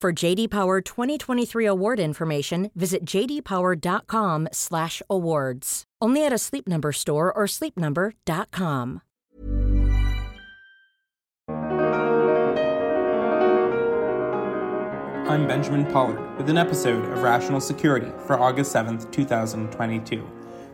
For J.D. Power 2023 award information, visit jdpower.com/awards. Only at a Sleep Number store or sleepnumber.com. I'm Benjamin Pollard with an episode of Rational Security for August 7th, 2022.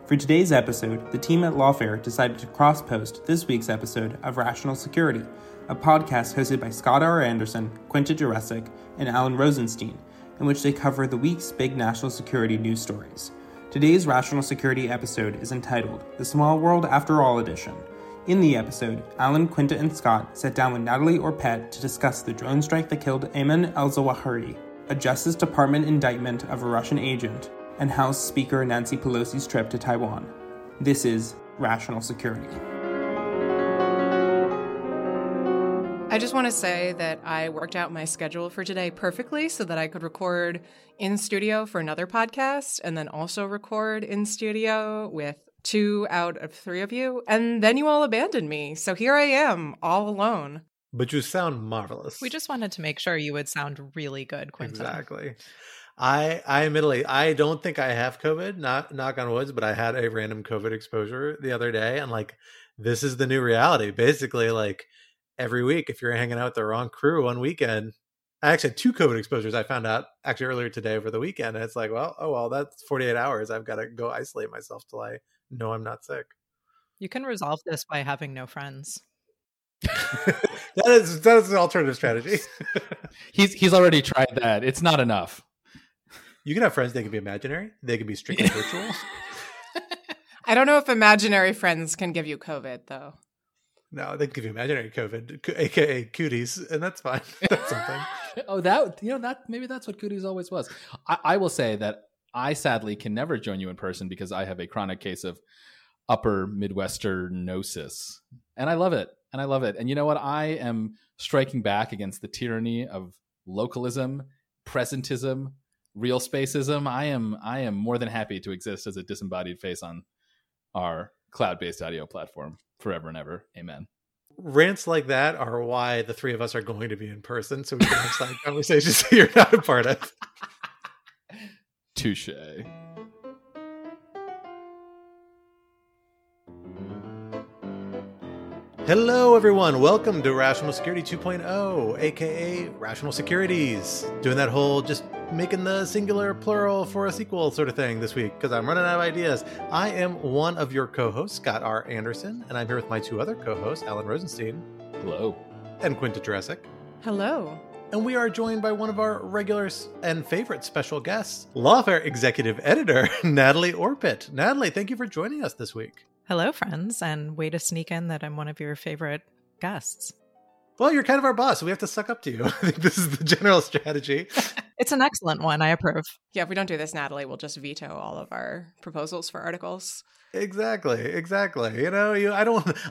For today's episode, the team at Lawfare decided to cross-post this week's episode of Rational Security, a podcast hosted by Scott R. Anderson, Quinta Jurecic, and Alan Rosenstein, in which they cover the week's big national security news stories. Today's Rational Security episode is entitled The Small World After All Edition. In the episode, Alan, Quinta, and Scott sat down with Natalie Orpett to discuss the drone strike that killed Ayman al-Zawahiri, a Justice Department indictment of a Russian agent, and House Speaker Nancy Pelosi's trip to Taiwan. This is Rational Security. I just want to say that I worked out my schedule for today perfectly so that I could record in studio for another podcast and then also record in studio with two out of three of you, and then you all abandoned me. So here I am, all alone. But you sound marvelous. We just wanted to make sure you would sound really good, Quinta. Exactly. I admittedly, I don't think I have COVID, knock on woods, but I had a random COVID exposure the other day. And like, this is the new reality. Basically, like every week, if you're hanging out with the wrong crew one weekend, I actually had two COVID exposures I found out actually earlier today over the weekend. And it's like, well, that's 48 hours. I've got to go isolate myself till I know I'm not sick. You can resolve this by having no friends. that is an alternative strategy. He's already tried that. It's not enough. You can have friends. They can be imaginary. They can be strictly virtual. I don't know if imaginary friends can give you COVID, though. No, they can give you imaginary COVID, aka cooties, and that's fine. That's something. Maybe that's what cooties always was. I will say that I sadly can never join you in person because I have a chronic case of upper Midwesternosis. And I love it. And you know what? I am striking back against the tyranny of localism, presentism, real spacism. I am more than happy to exist as a disembodied face on our cloud-based audio platform forever and ever. Amen. Rants like that are why the three of us are going to be in person, so we can have side conversations that you're not a part of. Touche. Hello, everyone. Welcome to Rational Security 2.0, aka Rational Securities. Doing that whole just making the singular plural for a sequel sort of thing this week because I'm running out of ideas. I am one of your co-hosts, Scott R. Anderson, and I'm here with my two other co-hosts, Alan Rosenstein. Hello. And Quinta Jurecic. Hello. And we are joined by one of our regular and favorite special guests, Lawfare Executive Editor, Natalie Orpett. Natalie, thank you for joining us this week. Hello, friends, and way to sneak in that I'm one of your favorite guests. Well, you're kind of our boss, so we have to suck up to you. I think this is the general strategy. It's an excellent one. I approve. Yeah, if we don't do this, Natalie, we'll just veto all of our proposals for articles. Exactly. You know,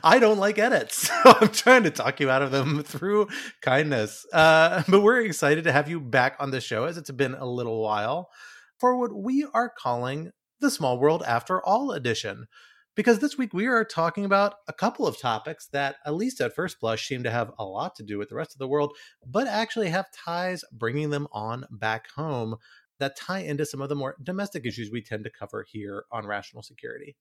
I don't like edits, so I'm trying to talk you out of them through kindness. But we're excited to have you back on the show, as it's been a little while, for what we are calling the Small World After All edition. Because this week we are talking about a couple of topics that, at least at first blush, seem to have a lot to do with the rest of the world, but actually have ties bringing them on back home that tie into some of the more domestic issues we tend to cover here on Rational Security.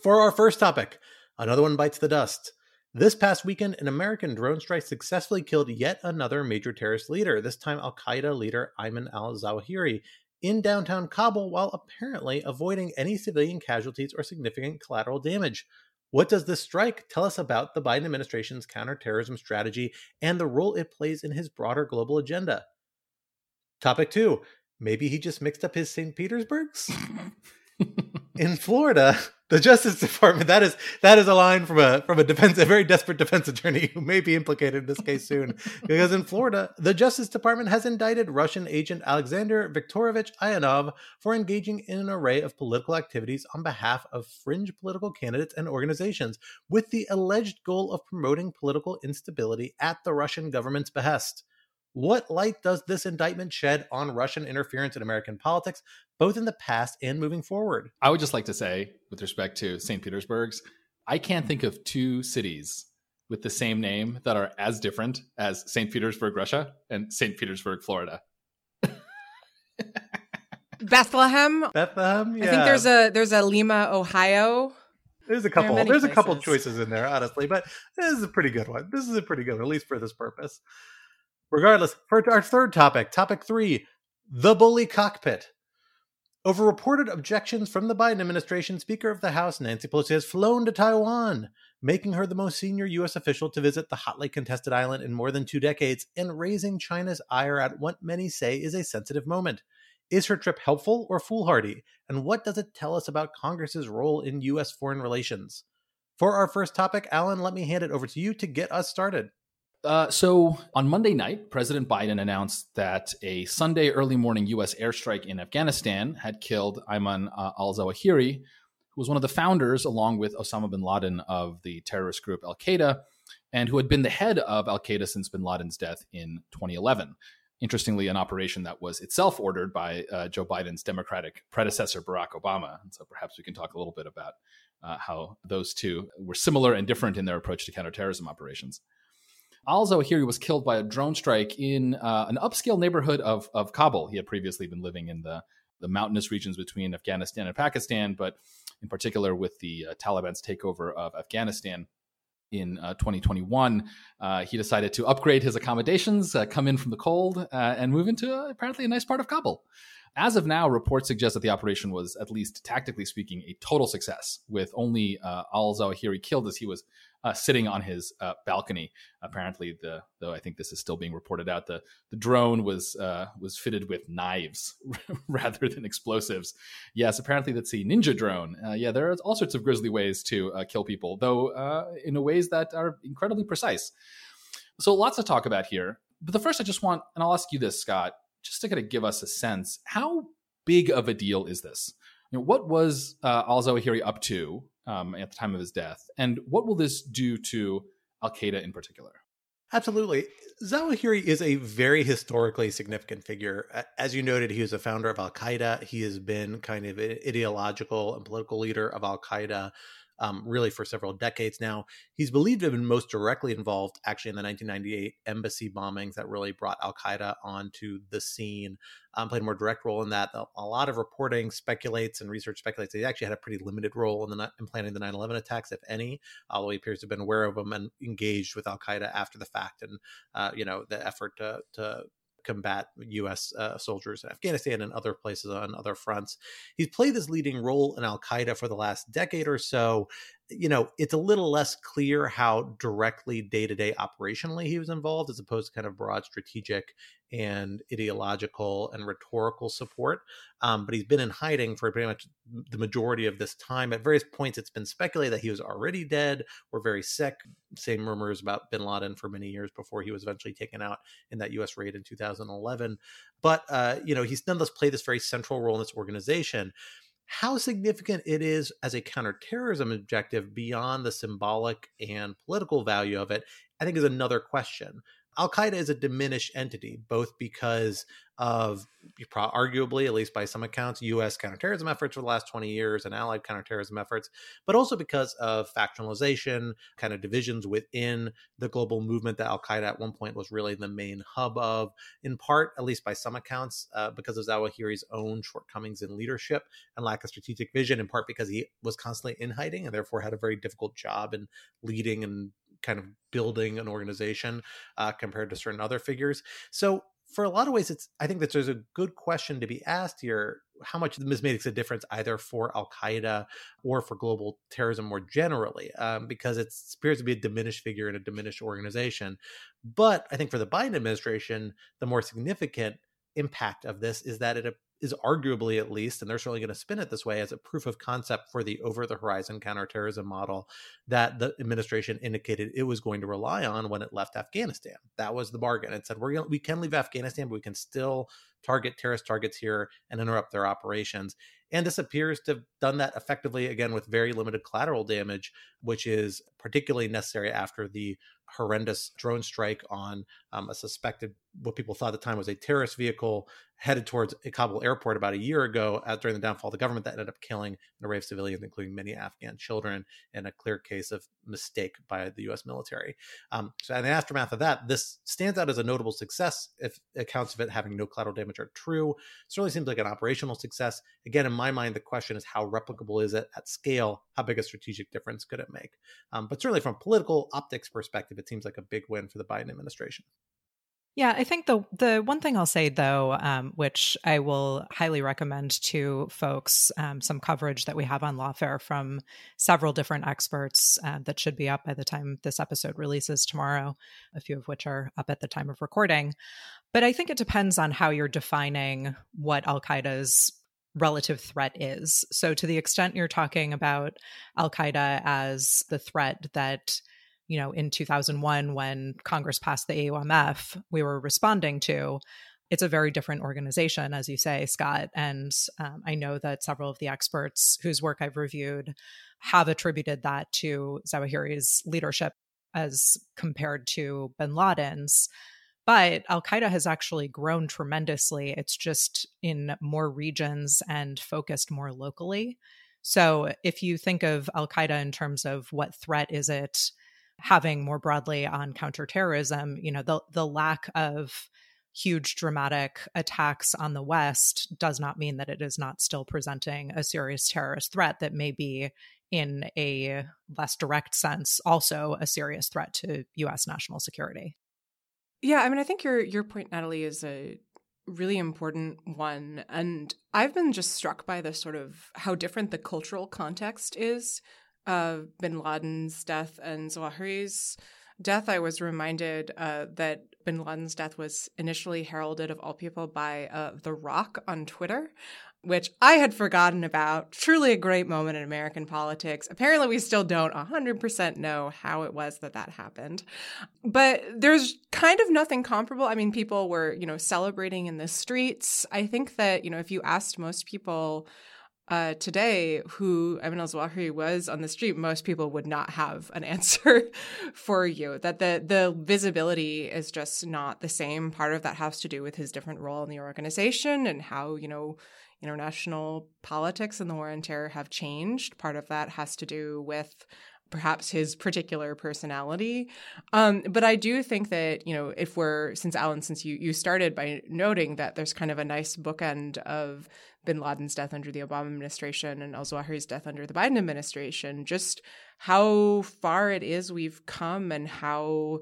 For our first topic, another one bites the dust. This past weekend, an American drone strike successfully killed yet another major terrorist leader, this time al-Qaeda leader Ayman al-Zawahiri, in downtown Kabul while apparently avoiding any civilian casualties or significant collateral damage. What does this strike tell us about the Biden administration's counterterrorism strategy and the role it plays in his broader global agenda? Topic 2. Maybe he just mixed up his St. Petersburgs? In Florida, the Justice Department, that is a line from a defense, a very desperate defense attorney who may be implicated in this case soon. Because in Florida, the Justice Department has indicted Russian agent Aleksandr Viktorovich Ionov for engaging in an array of political activities on behalf of fringe political candidates and organizations, with the alleged goal of promoting political instability at the Russian government's behest. What light does this indictment shed on Russian interference in American politics, both in the past and moving forward? I would just like to say, with respect to St. Petersburg's, I can't think of two cities with the same name that are as different as St. Petersburg, Russia, and St. Petersburg, Florida. Bethlehem, yeah. I think there's a Lima, Ohio. There's a couple choices in there, honestly, but this is a pretty good one. At least for this purpose. Regardless, for our third topic, topic 3, the bully cockpit. Over reported objections from the Biden administration, Speaker of the House Nancy Pelosi has flown to Taiwan, making her the most senior U.S. official to visit the hotly contested island in more than 2 decades and raising China's ire at what many say is a sensitive moment. Is her trip helpful or foolhardy? And what does it tell us about Congress's role in U.S. foreign relations? For our first topic, Alan, let me hand it over to you to get us started. So on Monday night, President Biden announced that a Sunday early morning U.S. airstrike in Afghanistan had killed Ayman al-Zawahiri, who was one of the founders, along with Osama bin Laden, of the terrorist group al-Qaeda, and who had been the head of al-Qaeda since bin Laden's death in 2011. Interestingly, an operation that was itself ordered by Joe Biden's Democratic predecessor, Barack Obama. And so perhaps we can talk a little bit about how those two were similar and different in their approach to counterterrorism operations. Al-Zawahiri was killed by a drone strike in an upscale neighborhood of Kabul. He had previously been living in the mountainous regions between Afghanistan and Pakistan, but in particular with the Taliban's takeover of Afghanistan in 2021, he decided to upgrade his accommodations, come in from the cold, and move into apparently a nice part of Kabul. As of now, reports suggest that the operation was, at least tactically speaking, a total success, with only al-Zawahiri killed as he was sitting on his balcony. Apparently, though I think this is still being reported out, the drone was fitted with knives rather than explosives. Yes, apparently that's a ninja drone. Yeah, there are all sorts of grisly ways to kill people, though in ways that are incredibly precise. So lots to talk about here. But the first I just want, and I'll ask you this, Scott, just to kind of give us a sense, how big of a deal is this? You know, what was al-Zawahiri up to at the time of his death? And what will this do to al-Qaeda in particular? Absolutely. Zawahiri is a very historically significant figure. As you noted, he was a founder of al-Qaeda. He has been kind of an ideological and political leader of al-Qaeda really for several decades now. He's believed to have been most directly involved actually in the 1998 embassy bombings that really brought al-Qaeda onto the scene, played a more direct role in that. A lot of reporting speculates and research speculates that he actually had a pretty limited role in planning the 9/11 attacks, if any, although he appears to have been aware of them and engaged with al-Qaeda after the fact and, the effort to combat U.S. Soldiers in Afghanistan and other places on other fronts. He's played this leading role in al-Qaeda for the last decade or so. You know, it's a little less clear how directly day-to-day operationally he was involved as opposed to kind of broad strategic and ideological and rhetorical support. But he's been in hiding for pretty much the majority of this time. At various points, it's been speculated that he was already dead or very sick. Same rumors about bin Laden for many years before he was eventually taken out in that U.S. raid in 2011. But, he's nonetheless played this very central role in this organization. How significant it is as a counterterrorism objective beyond the symbolic and political value of it, I think is another question. Al-Qaeda is a diminished entity, both because of, arguably, at least by some accounts, U.S. counterterrorism efforts for the last 20 years and allied counterterrorism efforts, but also because of factionalization, kind of divisions within the global movement that al-Qaeda at one point was really the main hub of, in part, at least by some accounts, because of Zawahiri's own shortcomings in leadership and lack of strategic vision, in part because he was constantly in hiding and therefore had a very difficult job in leading and kind of building an organization compared to certain other figures. So for a lot of ways, I think that there's a good question to be asked here, how much this makes a difference either for al-Qaeda or for global terrorism more generally, because it appears to be a diminished figure in a diminished organization. But I think for the Biden administration, the more significant impact of this is that it is arguably, at least, and they're certainly going to spin it this way, as a proof of concept for the over-the-horizon counterterrorism model that the administration indicated it was going to rely on when it left Afghanistan. That was the bargain. It said, we can leave Afghanistan, but we can still target terrorist targets here and interrupt their operations. And this appears to have done that effectively, again, with very limited collateral damage, which is particularly necessary after the horrendous drone strike on a suspected, what people thought at the time was a terrorist vehicle headed towards a Kabul airport about a year ago during the downfall of the government that ended up killing an array of civilians, including many Afghan children, and a clear case of mistake by the U.S. military. So in the aftermath of that, this stands out as a notable success if accounts of it having no collateral damage are true. It certainly seems like an operational success. Again, in my mind, the question is how replicable is it at scale? How big a strategic difference could it make? But certainly from a political optics perspective, it seems like a big win for the Biden administration. Yeah, I think the one thing I'll say, though, which I will highly recommend to folks, some coverage that we have on Lawfare from several different experts that should be up by the time this episode releases tomorrow, a few of which are up at the time of recording. But I think it depends on how you're defining what al-Qaeda's relative threat is. So to the extent you're talking about al-Qaeda as the threat that, you know, in 2001, when Congress passed the AUMF, we were responding to, it's a very different organization, as you say, Scott. And I know that several of the experts whose work I've reviewed have attributed that to Zawahiri's leadership as compared to bin Laden's. But al-Qaeda has actually grown tremendously. It's just in more regions and focused more locally. So if you think of al-Qaeda in terms of what threat is it having more broadly on counterterrorism, you know, the lack of huge dramatic attacks on the West does not mean that it is not still presenting a serious terrorist threat that may be, in a less direct sense, also a serious threat to U.S. national security. Yeah, I mean, I think your point, Natalie, is a really important one. And I've been just struck by the sort of how different the cultural context is of bin Laden's death and Zawahiri's death. I was reminded that bin Laden's death was initially heralded, of all people, by The Rock on Twitter, which I had forgotten about. Truly a great moment in American politics. Apparently, we still don't 100% know how it was that happened. But there's kind of nothing comparable. I mean, people were, you know, celebrating in the streets. I think that, you know, if you asked most people today, who Ayman al-Zawahiri was on the street, most people would not have an answer for you. That the visibility is just not the same. Part of that has to do with his different role in the organization and how, you know, international politics and the war on terror have changed. Part of that has to do with perhaps his particular personality. But I do think that, you know, if we're, since Alan, since you started by noting that there's kind of a nice bookend of bin Laden's death under the Obama administration and al-Zawahiri's death under the Biden administration, just how far it is we've come and how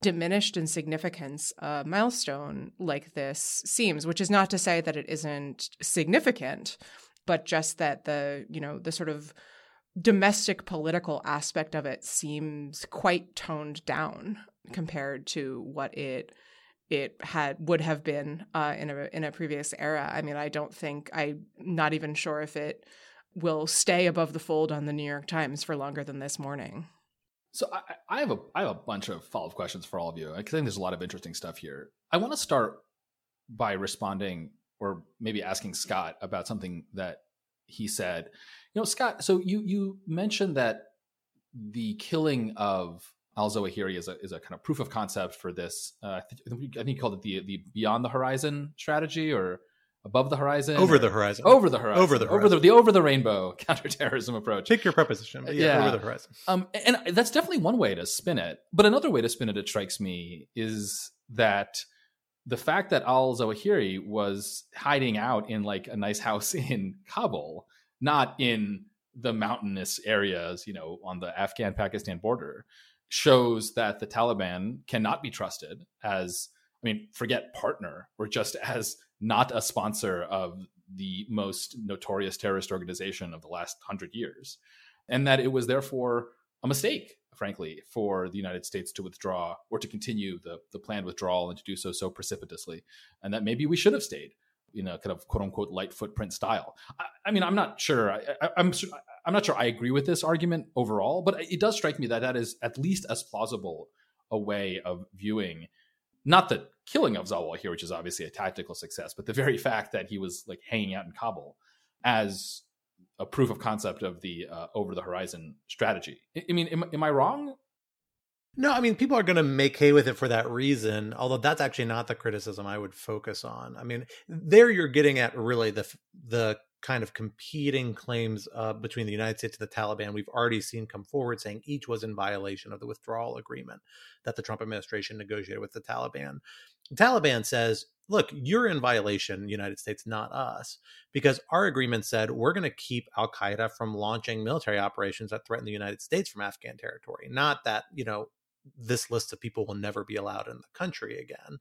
diminished in significance a milestone like this seems, which is not to say that it isn't significant, but just that the, you know, the sort of domestic political aspect of it seems quite toned down compared to what it had would have been in a previous era. I mean, I don't think, I'm not even sure if it will stay above the fold on the New York Times for longer than this morning. So I have a bunch of follow-up questions for all of you. I think there's a lot of interesting stuff here. I want to start by responding, or maybe asking Scott about something that he said. You know, Scott, so you mentioned that the killing of al-Zawahiri is a kind of proof of concept for this. I think you called it the beyond the horizon strategy, or above the horizon, over the rainbow counterterrorism approach. Pick your preposition. But yeah, over the horizon. And that's definitely one way to spin it. But another way to spin it strikes me, is that the fact that al-Zawahiri was hiding out in like a nice house in Kabul, not in the mountainous areas, you know, on the Afghan-Pakistan border, shows that the Taliban cannot be trusted as, I mean, forget partner, or just as not a sponsor of the most notorious terrorist organization of the last 100 years. And that it was therefore a mistake, frankly, for the United States to withdraw or to continue the planned withdrawal and to do so precipitously. And that maybe we should have stayed in a kind of quote unquote light footprint style. I mean, I'm not sure. I'm not sure I agree with this argument overall, but it does strike me that that is at least as plausible a way of viewing, not the killing of Zawahiri, which is obviously a tactical success, but the very fact that he was like hanging out in Kabul as a proof of concept of the over the horizon strategy. I mean, am I wrong? No, I mean, people are going to make hay with it for that reason, although that's actually not the criticism I would focus on. I mean, there you're getting at really the kind of competing claims between the United States and the Taliban we've already seen come forward, saying each was in violation of the withdrawal agreement that the Trump administration negotiated with the Taliban. The Taliban says, look, you're in violation, United States, not us, because our agreement said we're going to keep al-Qaeda from launching military operations that threaten the United States from Afghan territory. Not that, you know, this list of people will never be allowed in the country again.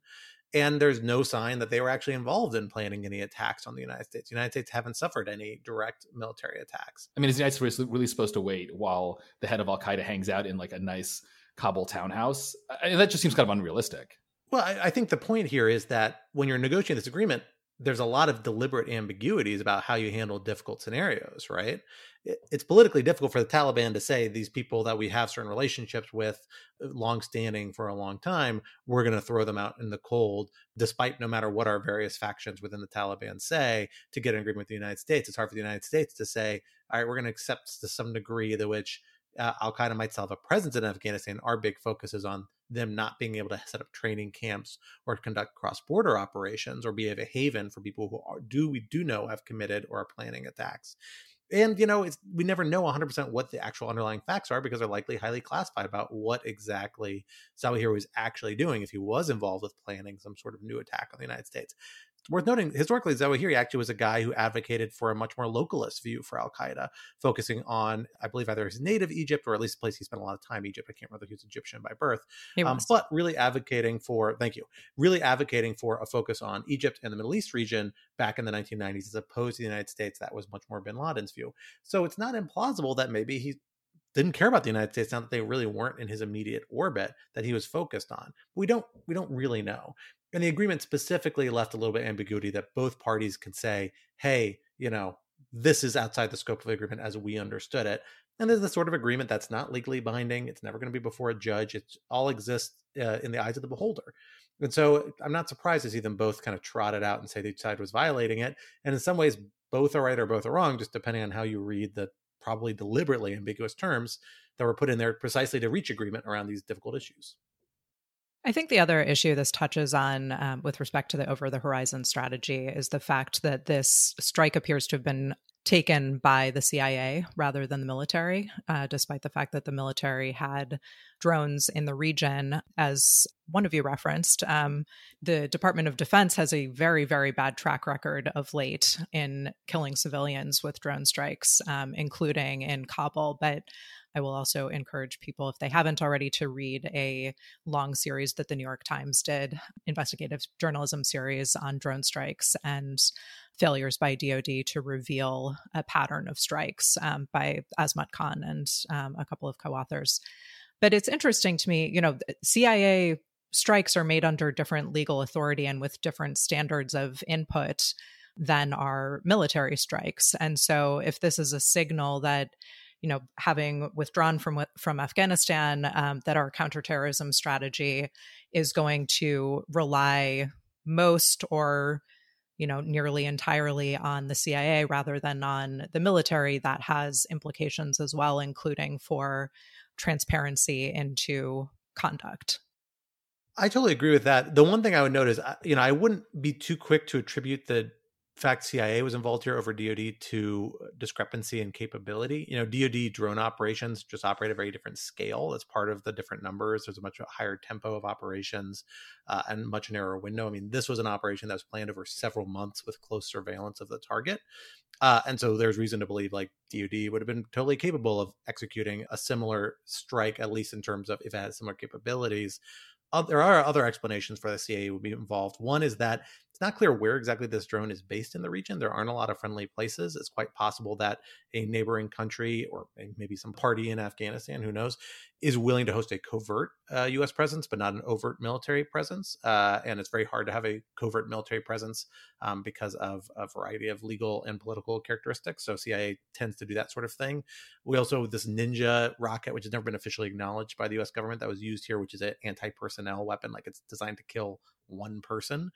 And there's no sign that they were actually involved in planning any attacks on the United States. The United States haven't suffered any direct military attacks. I mean, is the United States really supposed to wait while the head of al-Qaeda hangs out in like a nice Kabul townhouse? That just seems kind of unrealistic. Well, I think the point here is that when you're negotiating this agreement, there's a lot of deliberate ambiguities about how you handle difficult scenarios, right? It's politically difficult for the Taliban to say these people that we have certain relationships with, longstanding for a long time, we're going to throw them out in the cold, despite no matter what our various factions within the Taliban say, to get an agreement with the United States. It's hard for the United States to say, all right, we're going to accept to some degree to which al-Qaeda might still have a presence in Afghanistan. Our big focus is on them not being able to set up training camps or conduct cross-border operations or be a haven for people who we do know have committed or are planning attacks. And, you know, we never know 100% what the actual underlying facts are because they're likely highly classified about what exactly Zawahiri was actually doing, if he was involved with planning some sort of new attack on the United States. It's worth noting, historically, Zawahiri actually was a guy who advocated for a much more localist view for al-Qaeda, focusing on, I believe, either his native Egypt or at least a place he spent a lot of time, Egypt. I can't remember if he was Egyptian by birth, but really advocating for, a focus on Egypt and the Middle East region back in the 1990s as opposed to the United States. That was much more bin Laden's view. So it's not implausible that maybe he didn't care about the United States, now that they really weren't in his immediate orbit that he was focused on. We don't really know. And the agreement specifically left a little bit of ambiguity that both parties can say, hey, you know, this is outside the scope of the agreement as we understood it. And there's the sort of agreement that's not legally binding. It's never going to be before a judge. It all exists in the eyes of the beholder. And so I'm not surprised to see them both kind of trot it out and say each side was violating it. And in some ways, both are right or both are wrong, just depending on how you read the probably deliberately ambiguous terms that were put in there precisely to reach agreement around these difficult issues. I think the other issue this touches on with respect to the over-the-horizon strategy is the fact that this strike appears to have been taken by the CIA rather than the military, despite the fact that the military had drones in the region. As one of you referenced, the Department of Defense has a very, very bad track record of late in killing civilians with drone strikes, including in Kabul. But I will also encourage people, if they haven't already, to read a long series that the New York Times did, investigative journalism series on drone strikes and failures by DOD to reveal a pattern of strikes by Azmat Khan and a couple of co-authors. But it's interesting to me, you know, CIA strikes are made under different legal authority and with different standards of input than are military strikes. And so if this is a signal that, you know, having withdrawn from Afghanistan, that our counterterrorism strategy is going to rely most or, you know, nearly entirely on the CIA rather than on the military, that has implications as well, including for transparency into conduct. I totally agree with that. The one thing I would note is, you know, I wouldn't be too quick to attribute the fact CIA was involved here over DOD to discrepancy in capability. You know, DOD drone operations just operate at a very different scale. That's part of the different numbers. There's a much higher tempo of operations and much narrower window. I mean, this was an operation that was planned over several months with close surveillance of the target. And so there's reason to believe like DoD would have been totally capable of executing a similar strike, at least in terms of if it had similar capabilities. There are other explanations for the CIA would be involved. One is that it's not clear where exactly this drone is based in the region. There aren't a lot of friendly places. It's quite possible that a neighboring country or maybe some party in Afghanistan, who knows, is willing to host a covert U.S. presence, but not an overt military presence. And it's very hard to have a covert military presence because of a variety of legal and political characteristics. So CIA tends to do that sort of thing. We also have this Ninja rocket, which has never been officially acknowledged by the U.S. government, that was used here, which is an anti-personnel weapon. Like, it's designed to kill one person.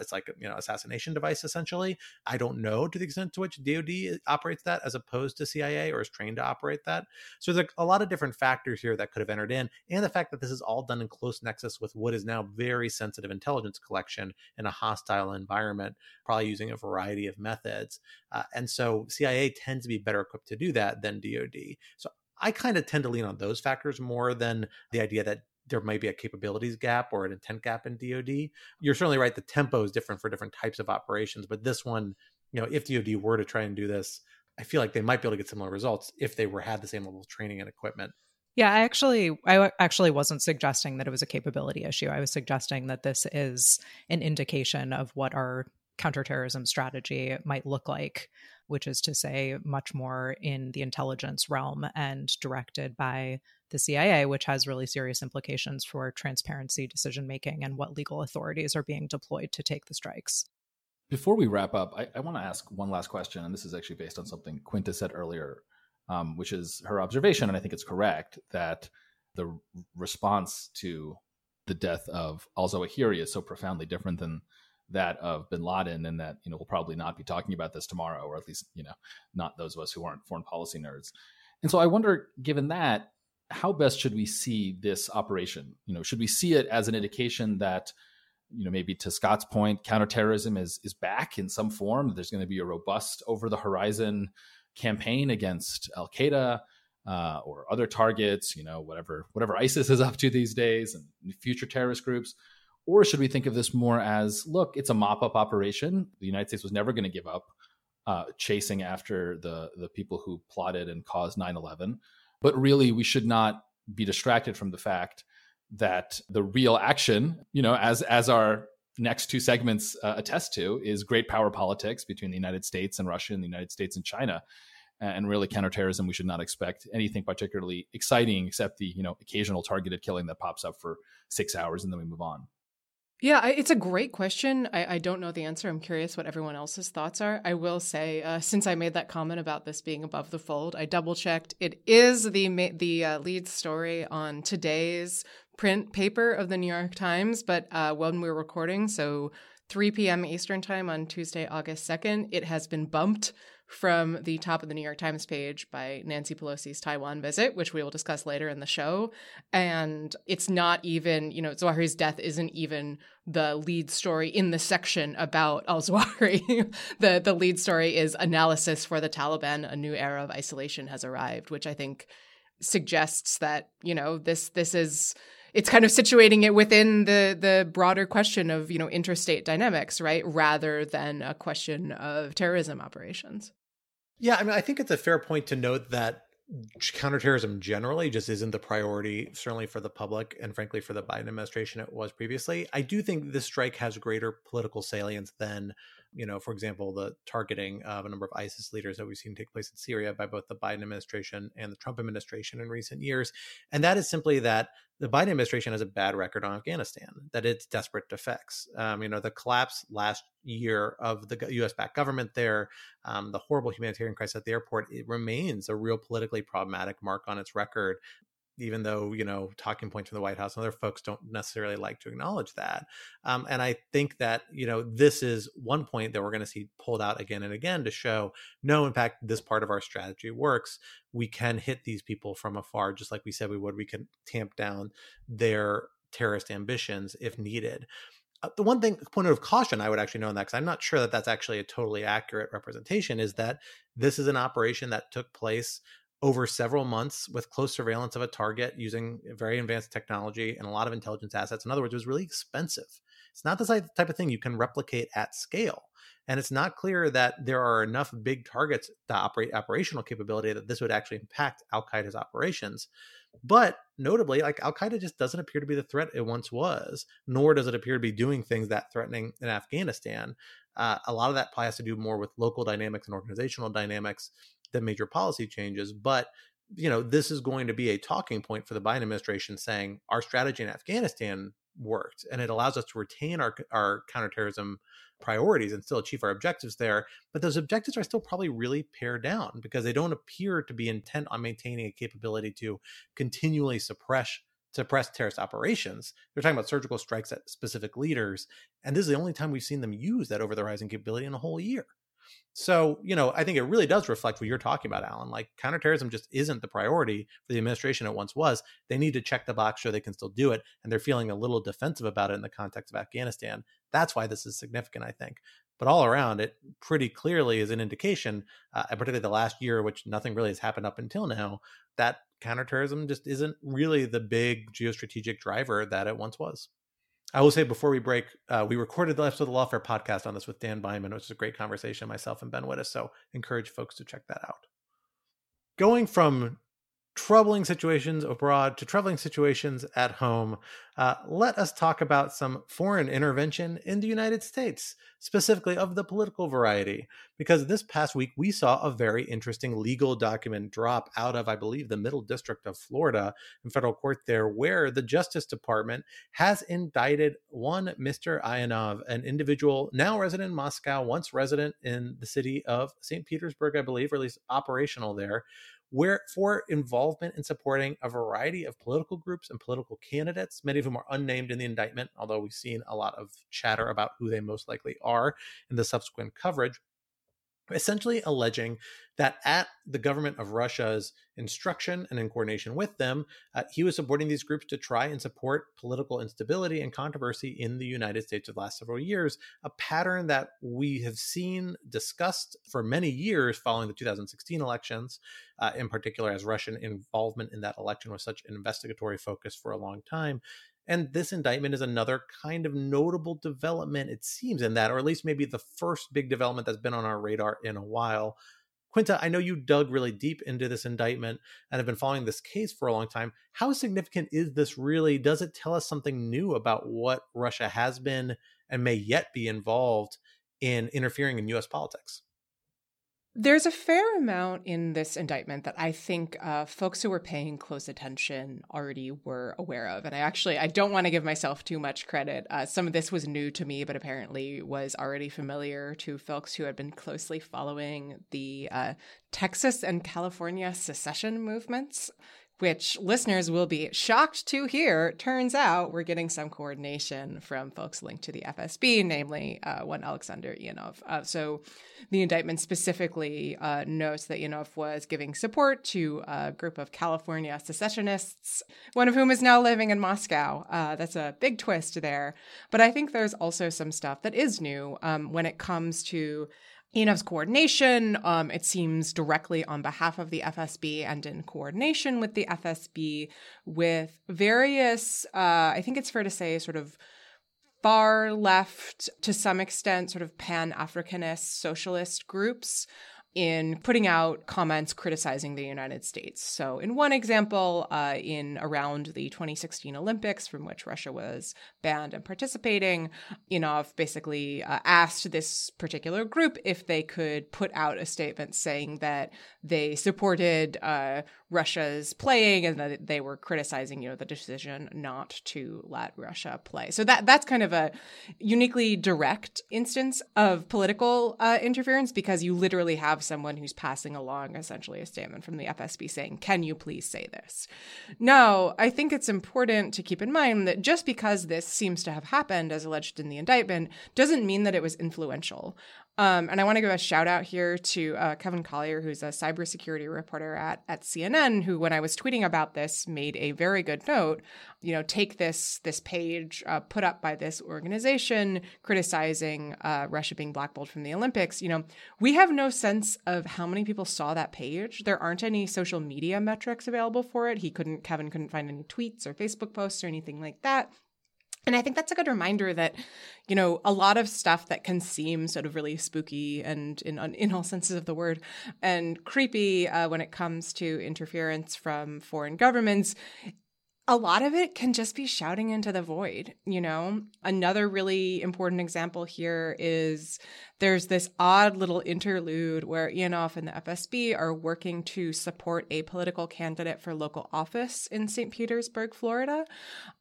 It's like, you know, assassination device, essentially. I don't know to the extent to which DOD operates that as opposed to CIA, or is trained to operate that. So there's a lot of different factors here that could have entered in. And the fact that this is all done in close nexus with what is now very sensitive intelligence collection in a hostile environment, probably using a variety of methods. And so CIA tends to be better equipped to do that than DOD. So I kind of tend to lean on those factors more than the idea that there might be a capabilities gap or an intent gap in DOD. You're certainly right. The tempo is different for different types of operations, but this one, you know, if DOD were to try and do this, I feel like they might be able to get similar results if they had the same level of training and equipment. Yeah, I actually wasn't suggesting that it was a capability issue. I was suggesting that this is an indication of what our counterterrorism strategy might look like, which is to say much more in the intelligence realm and directed by the CIA, which has really serious implications for transparency, decision-making, and what legal authorities are being deployed to take the strikes. Before we wrap up, I want to ask one last question, and this is actually based on something Quinta said earlier, which is her observation, and I think it's correct, that the response to the death of al-Zawahiri is so profoundly different than that of bin Laden, and that, you know, we'll probably not be talking about this tomorrow, or at least, you know, not those of us who aren't foreign policy nerds. And so I wonder, given that, how best should we see this operation? You know, should we see it as an indication that, you know, maybe to Scott's point, counterterrorism is back in some form? There's going to be a robust over the horizon campaign against al-Qaeda or other targets, you know, whatever ISIS is up to these days and future terrorist groups. Or should we think of this more as, look, it's a mop-up operation. The United States was never going to give up chasing after the people who plotted and caused 9/11. But really, we should not be distracted from the fact that the real action, you know, as our next two segments attest to, is great power politics between the United States and Russia and the United States and China. And really, counterterrorism, we should not expect anything particularly exciting except the, you know, occasional targeted killing that pops up for 6 hours and then we move on. Yeah, it's a great question. I don't know the answer. I'm curious what everyone else's thoughts are. I will say, since I made that comment about this being above the fold, I double checked. It is the lead story on today's print paper of the New York Times, but when we're recording, so 3 p.m. Eastern time on Tuesday, August 2nd, it has been bumped from the top of the New York Times page by Nancy Pelosi's Taiwan visit, which we will discuss later in the show. And it's not even, you know, Zawahiri's death isn't even the lead story in the section about al-Zawahiri. The lead story is analysis for the Taliban, a new era of isolation has arrived, which I think suggests that, you know, this is... It's kind of situating it within the broader question of, you know, interstate dynamics, right, rather than a question of terrorism operations. Yeah, I mean, I think it's a fair point to note that counterterrorism generally just isn't the priority, certainly for the public and frankly for the Biden administration it was previously. I do think this strike has greater political salience than, you know, for example, the targeting of a number of ISIS leaders that we've seen take place in Syria by both the Biden administration and the Trump administration in recent years. And that is simply that the Biden administration has a bad record on Afghanistan, that it's desperate to fix. You know, the collapse last year of the U.S.-backed government there, the horrible humanitarian crisis at the airport, it remains a real politically problematic mark on its record, even though, you know, talking points from the White House and other folks don't necessarily like to acknowledge that. And I think that, you know, this is one point that we're going to see pulled out again and again to show, no, in fact, this part of our strategy works. We can hit these people from afar, just like we said we would. We can tamp down their terrorist ambitions if needed. The one thing, point of caution I would actually know on that, because I'm not sure that that's actually a totally accurate representation, is that this is an operation that took place over several months with close surveillance of a target using very advanced technology and a lot of intelligence assets. In other words, it was really expensive. It's not the type of thing you can replicate at scale. And it's not clear that there are enough big targets to operate operational capability that this would actually impact al-Qaeda's operations. But notably, like, al-Qaeda just doesn't appear to be the threat it once was, nor does it appear to be doing things that threatening in Afghanistan. A lot of that probably has to do more with local dynamics and organizational dynamics than major policy changes. But, you know, this is going to be a talking point for the Biden administration, saying our strategy in Afghanistan worked, and it allows us to retain our counterterrorism priorities and still achieve our objectives there. But those objectives are still probably really pared down because they don't appear to be intent on maintaining a capability to continually suppress terrorist operations. They're talking about surgical strikes at specific leaders. And this is the only time we've seen them use that over-the-horizon capability in a whole year. So, you know, I think it really does reflect what you're talking about, Alan. Like, counterterrorism just isn't the priority for the administration it once was. They need to check the box, show they can still do it. And they're feeling a little defensive about it in the context of Afghanistan. That's why this is significant, I think. But all around, it pretty clearly is an indication, and particularly the last year, which nothing really has happened up until now, that counterterrorism just isn't really the big geostrategic driver that it once was. I will say before we break, we recorded the episode of the Lawfare podcast on this with Dan Byman, which is a great conversation, myself and Ben Wittes. So encourage folks to check that out. Going from troubling situations abroad to troubling situations at home, let us talk about some foreign intervention in the United States, specifically of the political variety, because this past week we saw a very interesting legal document drop out of, I believe, the Middle District of Florida in federal court there, where the Justice Department has indicted one Mr. Ionov, an individual now resident in Moscow, once resident in the city of St. Petersburg, I believe, or at least operational there, where for involvement in supporting a variety of political groups and political candidates, many of whom are unnamed in the indictment, although we've seen a lot of chatter about who they most likely are in the subsequent coverage, essentially alleging that at the government of Russia's instruction and in coordination with them, he was supporting these groups to try and support political instability and controversy in the United States of the last several years, a pattern that we have seen discussed for many years following the 2016 elections, in particular as Russian involvement in that election was such an investigatory focus for a long time. And this indictment is another kind of notable development, it seems, in that, or at least maybe the first big development that's been on our radar in a while. Quinta, I know you dug really deep into this indictment and have been following this case for a long time. How significant is this really? Does it tell us something new about what Russia has been and may yet be involved in interfering in U.S. politics? There's a fair amount in this indictment that I think folks who were paying close attention already were aware of. And I don't want to give myself too much credit. Some of this was new to me, but apparently was already familiar to folks who had been closely following the Texas and California secession movements, which listeners will be shocked to hear. Turns out we're getting some coordination from folks linked to the FSB, namely one Aleksandr Ionov. So the indictment specifically notes that Ionov was giving support to a group of California secessionists, one of whom is now living in Moscow. That's a big twist there. But I think there's also some stuff that is new when it comes to Ionov's coordination, it seems directly on behalf of the FSB and in coordination with the FSB, with various, I think it's fair to say, sort of far left, to some extent, sort of pan-Africanist socialist groups in putting out comments criticizing the United States. So in one example, in around the 2016 Olympics, from which Russia was banned and participating, Ionov basically asked this particular group if they could put out a statement saying that they supported Russia's playing and that they were criticizing, the decision not to let Russia play. So that's kind of a uniquely direct instance of political interference, because you literally have someone who's passing along essentially a statement from the FSB saying, can you please say this? Now, I think it's important to keep in mind that just because this seems to have happened, as alleged in the indictment, doesn't mean that it was influential. And I want to give a shout out here to Kevin Collier, who's a cybersecurity reporter at CNN, who, when I was tweeting about this, made a very good note, you know, take this page put up by this organization criticizing Russia being blackballed from the Olympics. You know, we have no sense of how many people saw that page. There aren't any social media metrics available for it. Kevin couldn't find any tweets or Facebook posts or anything like that. And I think that's a good reminder that, you know, a lot of stuff that can seem sort of really spooky and in all senses of the word and creepy when it comes to interference from foreign governments, a lot of it can just be shouting into the void, you know? Another really important example here is there's this odd little interlude where Ionov and the FSB are working to support a political candidate for local office in St. Petersburg, Florida.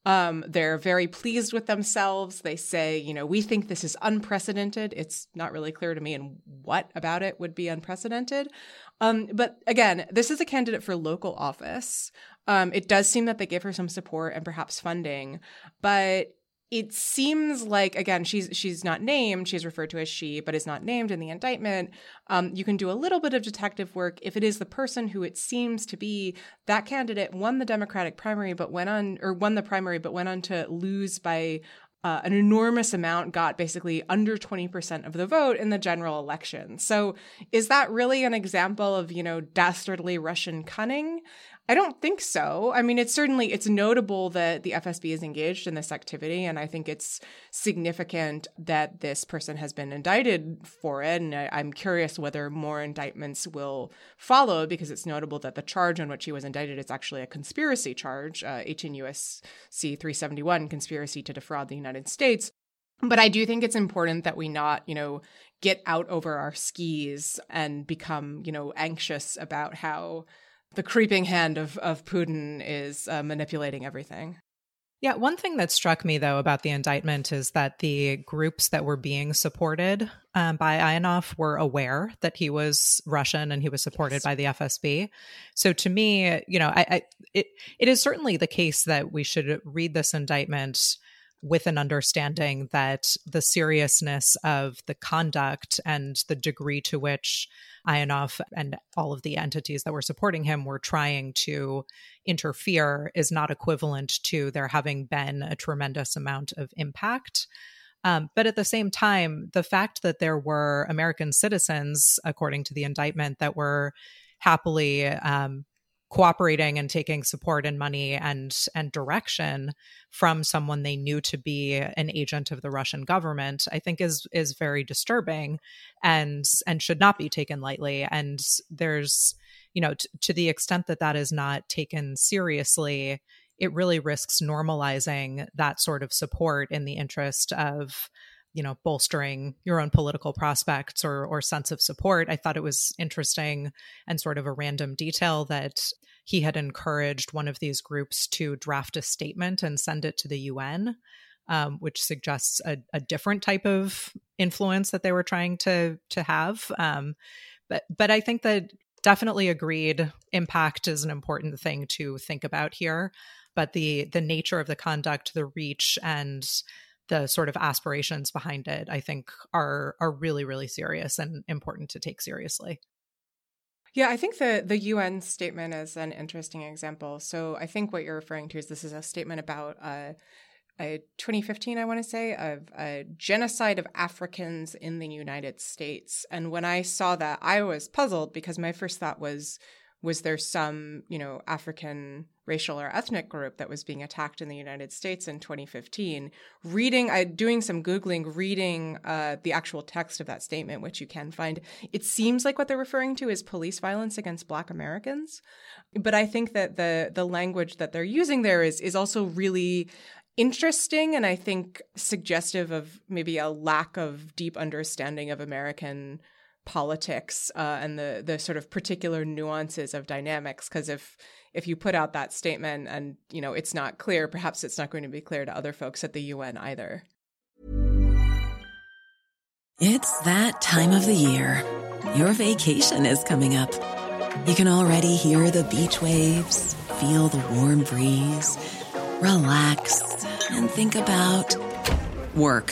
They're very pleased with themselves. They say, you know, we think this is unprecedented. It's not really clear to me and what about it would be unprecedented. But again, this is a candidate for local office. It does seem that they give her some support and perhaps funding, but it seems like, again, she's not named. She's referred to as she, but is not named in the indictment. You can do a little bit of detective work if it is the person who it seems to be. That candidate won the Democratic primary, but went on to lose by an enormous amount, got basically under 20% of the vote in the general election. So is that really an example of, you know, dastardly Russian cunning? I don't think so. I mean, it's notable that the FSB is engaged in this activity, and I think it's significant that this person has been indicted for it, and I'm curious whether more indictments will follow, because it's notable that the charge on which he was indicted is actually a conspiracy charge, 18 U.S.C. 371, conspiracy to defraud the United States. But I do think it's important that we not, you know, get out over our skis and become, you know, anxious about how the creeping hand of Putin is manipulating everything. Yeah. One thing that struck me, though, about the indictment is that the groups that were being supported by Ionov were aware that he was Russian and he was supported by the FSB. So to me, you know, it is certainly the case that we should read this indictment with an understanding that the seriousness of the conduct and the degree to which Ionov and all of the entities that were supporting him were trying to interfere is not equivalent to there having been a tremendous amount of impact. But at the same time, the fact that there were American citizens, according to the indictment, that were happily cooperating and taking support and money and direction from someone they knew to be an agent of the Russian government, I think is very disturbing and should not be taken lightly. And there's, you know, to the extent that that is not taken seriously, it really risks normalizing that sort of support in the interest of, you know, bolstering your own political prospects or sense of support. I thought it was interesting and sort of a random detail that he had encouraged one of these groups to draft a statement and send it to the UN, which suggests a different type of influence that they were trying to have. But I think that definitely agreed impact is an important thing to think about here. But the nature of the conduct, the reach, and the sort of aspirations behind it, I think, are really, really serious and important to take seriously. Yeah, I think the UN statement is an interesting example. So I think what you're referring to is this is a statement about 2015, I want to say, of a genocide of Africans in the United States. And when I saw that, I was puzzled because my first thought was there some, you know, African racial or ethnic group that was being attacked in the United States in 2015? Doing some Googling, reading the actual text of that statement, which you can find, it seems like what they're referring to is police violence against Black Americans. But I think that the language that they're using there is also really interesting and I think suggestive of maybe a lack of deep understanding of American politics and the sort of particular nuances of dynamics, because if you put out that statement and, you know, it's not clear, perhaps it's not going to be clear to other folks at the UN either. It's that time of the year. Your vacation is coming up. You can already hear the beach waves, feel the warm breeze, relax, and think about work.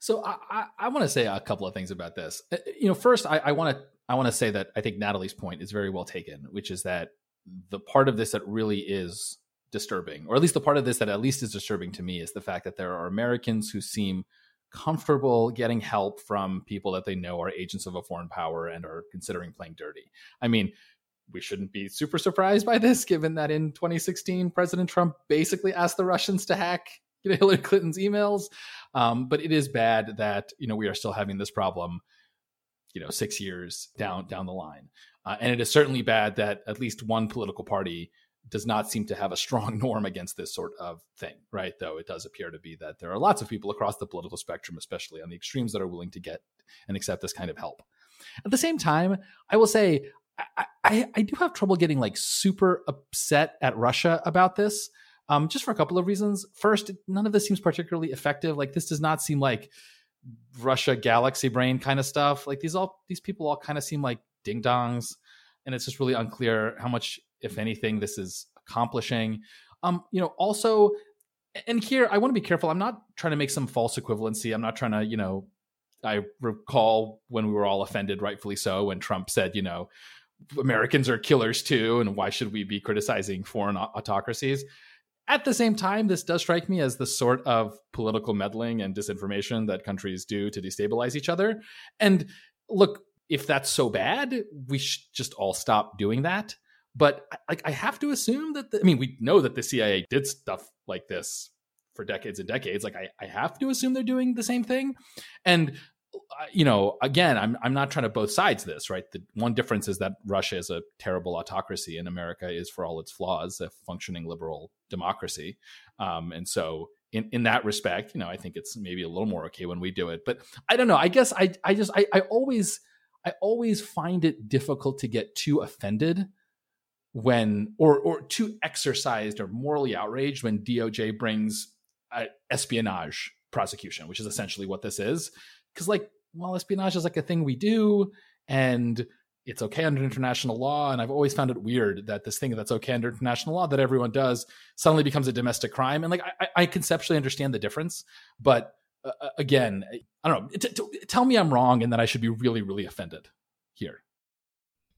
So I want to say a couple of things about this. You know, first, I want to say that I think Natalie's point is very well taken, which is that the part of this that really is disturbing, or at least the part of this that at least is disturbing to me, is the fact that there are Americans who seem comfortable getting help from people that they know are agents of a foreign power and are considering playing dirty. I mean, we shouldn't be super surprised by this, given that in 2016, President Trump basically asked the Russians to hack Hillary Clinton's emails. But it is bad that, you know, we are still having this problem, you know, 6 years down the line. And it is certainly bad that at least one political party does not seem to have a strong norm against this sort of thing, right? Though it does appear to be that there are lots of people across the political spectrum, especially on the extremes, that are willing to get and accept this kind of help. At the same time, I will say, I do have trouble getting like super upset at Russia about this. Just for a couple of reasons. First, none of this seems particularly effective. Like, this does not seem like Russia galaxy brain kind of stuff. Like, these people all kind of seem like ding dongs, and it's just really unclear how much, if anything, this is accomplishing. You know, also, and here I want to be careful. I'm not trying to make some false equivalency. I'm not trying to, you know, I recall when we were all offended, rightfully so, when Trump said, you know, Americans are killers too, and why should we be criticizing foreign autocracies? At the same time, this does strike me as the sort of political meddling and disinformation that countries do to destabilize each other. And look, if that's so bad, we should just all stop doing that. But I have to assume that, we know that the CIA did stuff like this for decades and decades. Like, I have to assume they're doing the same thing. And, you know, again, I'm not trying to both sides this, right? The one difference is that Russia is a terrible autocracy and America is, for all its flaws, a functioning liberal democracy. And so in that respect, you know, I think it's maybe a little more okay when we do it. But I don't know. I guess I always find it difficult to get too offended when, or too exercised or morally outraged when DOJ brings espionage prosecution, which is essentially what this is. Because, like, well, espionage is like a thing we do, and it's okay under international law. And I've always found it weird that this thing that's okay under international law that everyone does suddenly becomes a domestic crime. And, like, I conceptually understand the difference. But again, I don't know. Tell me I'm wrong and that I should be really, really offended here.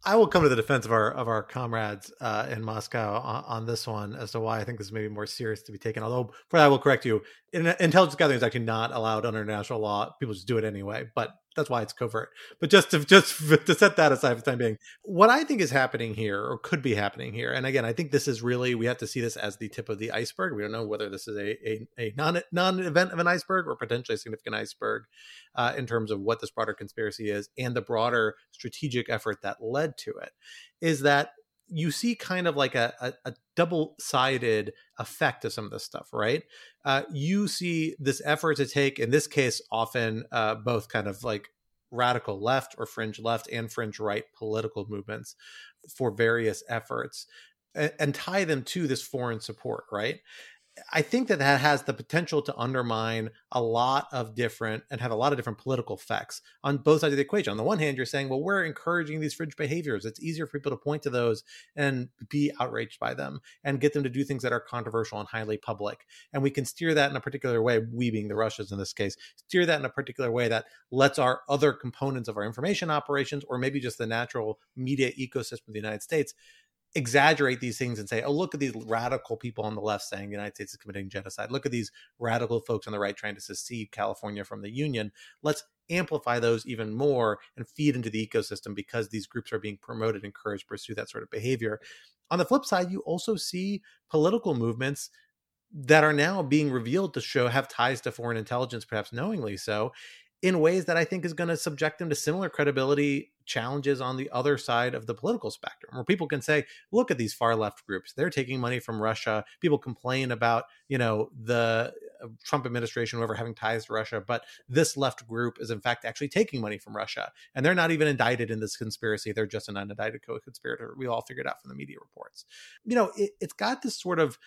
I will come to the defense of our comrades in Moscow on this one as to why I think this may be more serious to be taken. Although, for that, I will correct you. Intelligence gathering is actually not allowed under international law. People just do it anyway, but that's why it's covert. But just to set that aside for the time being, what I think is happening here, or could be happening here, and again, I think this is really, we have to see this as the tip of the iceberg. We don't know whether this is a non-event of an iceberg or potentially a significant iceberg in terms of what this broader conspiracy is and the broader strategic effort that led to it, is that you see kind of like a double-sided effect of some of this stuff, right? You see this effort to take, in this case, often both kind of like radical left or fringe left and fringe right political movements for various efforts and tie them to this foreign support, right? I think that has the potential to undermine a lot of different and have a lot of different political effects on both sides of the equation. On the one hand, you're saying, well, we're encouraging these fringe behaviors. It's easier for people to point to those and be outraged by them and get them to do things that are controversial and highly public. And we can steer that in a particular way, we being the Russians in this case, steer that in a particular way that lets our other components of our information operations, or maybe just the natural media ecosystem of the United States, exaggerate these things and say, oh, look at these radical people on the left saying the United States is committing genocide. Look at these radical folks on the right trying to secede California from the Union. Let's amplify those even more and feed into the ecosystem because these groups are being promoted, encouraged, pursue that sort of behavior. On the flip side, you also see political movements that are now being revealed to show have ties to foreign intelligence, perhaps knowingly so, in ways that I think is going to subject them to similar credibility challenges on the other side of the political spectrum, where people can say, look at these far left groups. They're taking money from Russia. People complain about, you know, the Trump administration, whoever, having ties to Russia. But this left group is, in fact, actually taking money from Russia. And they're not even indicted in this conspiracy. They're just an unindicted co-conspirator. We all figured out from the media reports. You know, it's got this sort of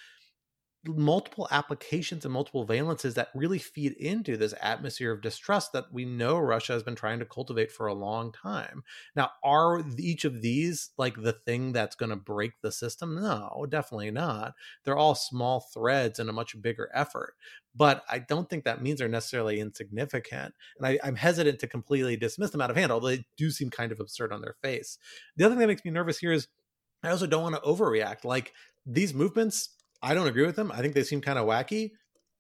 multiple applications and multiple valences that really feed into this atmosphere of distrust that we know Russia has been trying to cultivate for a long time. Now, are each of these like the thing that's going to break the system? No, definitely not. They're all small threads in a much bigger effort. But I don't think that means they're necessarily insignificant. And I'm hesitant to completely dismiss them out of hand, although they do seem kind of absurd on their face. The other thing that makes me nervous here is I also don't want to overreact. Like, these movements, I don't agree with them. I think they seem kind of wacky.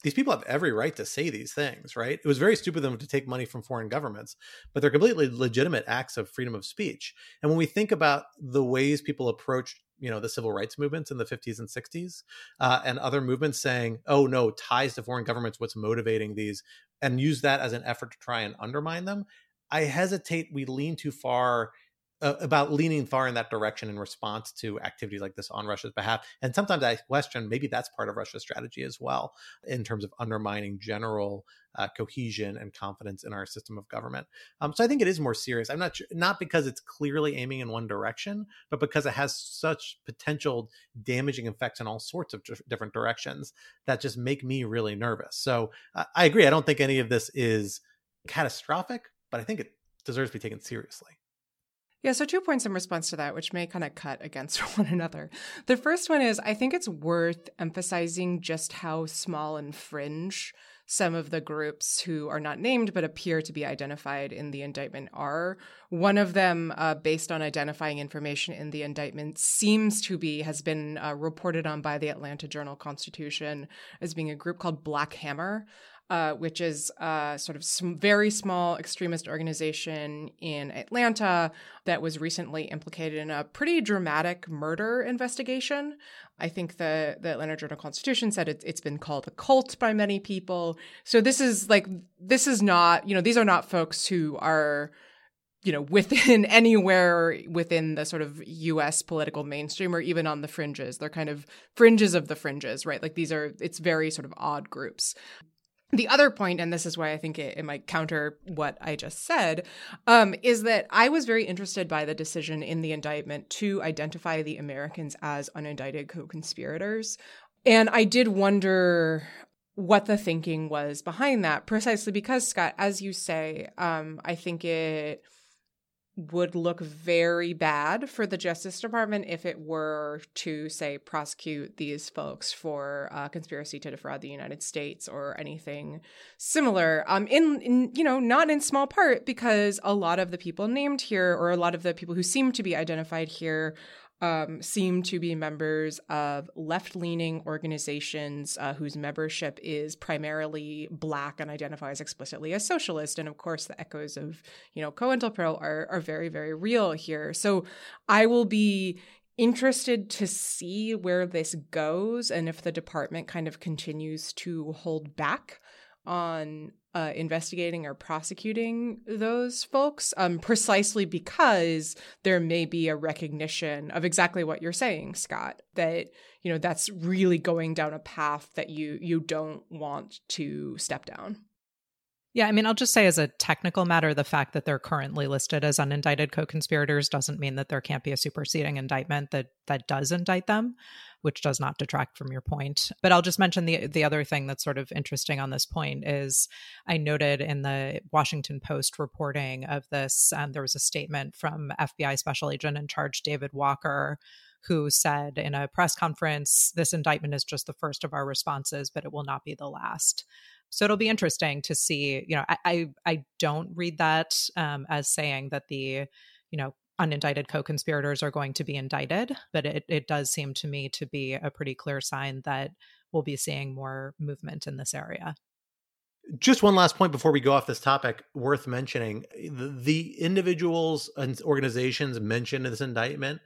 These people have every right to say these things, right? It was very stupid of them to take money from foreign governments, but they're completely legitimate acts of freedom of speech. And when we think about the ways people approach, you know, the civil rights movements in the 50s and 60s and other movements saying, oh, no, ties to foreign governments, what's motivating these, and use that as an effort to try and undermine them, I hesitate we lean too far about leaning far in that direction in response to activities like this on Russia's behalf. And sometimes I question, maybe that's part of Russia's strategy as well, in terms of undermining general cohesion and confidence in our system of government. So I think it is more serious. I'm not sure, not because it's clearly aiming in one direction, but because it has such potential damaging effects in all sorts of different directions that just make me really nervous. So I agree. I don't think any of this is catastrophic, but I think it deserves to be taken seriously. Yeah, so 2 points in response to that, which may kind of cut against one another. The first one is, I think it's worth emphasizing just how small and fringe some of the groups who are not named but appear to be identified in the indictment are. One of them, based on identifying information in the indictment, has been reported on by the Atlanta Journal-Constitution as being a group called Black Hammer, which is sort of very small extremist organization in Atlanta that was recently implicated in a pretty dramatic murder investigation. I think the Atlanta Journal-Constitution said it's been called a cult by many people. So this is not, you know, these are not folks who are, you know, within anywhere within the sort of U.S. political mainstream or even on the fringes. They're kind of fringes of the fringes, right? Like it's very sort of odd groups. The other point, and this is why I think it might counter what I just said, is that I was very interested by the decision in the indictment to identify the Americans as unindicted co-conspirators. And I did wonder what the thinking was behind that, precisely because, Scott, as you say, I think it would look very bad for the Justice Department if it were to, say, prosecute these folks for conspiracy to defraud the United States or anything similar. Not in small part because a lot of the people named here, or a lot of the people who seem to be identified here, seem to be members of left-leaning organizations whose membership is primarily Black and identifies explicitly as socialist. And of course, the echoes of, you know, COINTELPRO are very, very real here. So I will be interested to see where this goes and if the department kind of continues to hold back on investigating or prosecuting those folks, precisely because there may be a recognition of exactly what you're saying, Scott, that, you know, that's really going down a path that you don't want to step down. Yeah, I mean, I'll just say as a technical matter, the fact that they're currently listed as unindicted co-conspirators doesn't mean that there can't be a superseding indictment that does indict them, which does not detract from your point. But I'll just mention the other thing that's sort of interesting on this point is I noted in the Washington Post reporting of this, there was a statement from FBI Special Agent in Charge David Walker, who said in a press conference, this indictment is just the first of our responses, but it will not be the last. So it'll be interesting to see, you know, I don't read that as saying that the, you know, unindicted co-conspirators are going to be indicted, but it does seem to me to be a pretty clear sign that we'll be seeing more movement in this area. Just one last point before we go off this topic worth mentioning. The individuals and organizations mentioned in this indictment,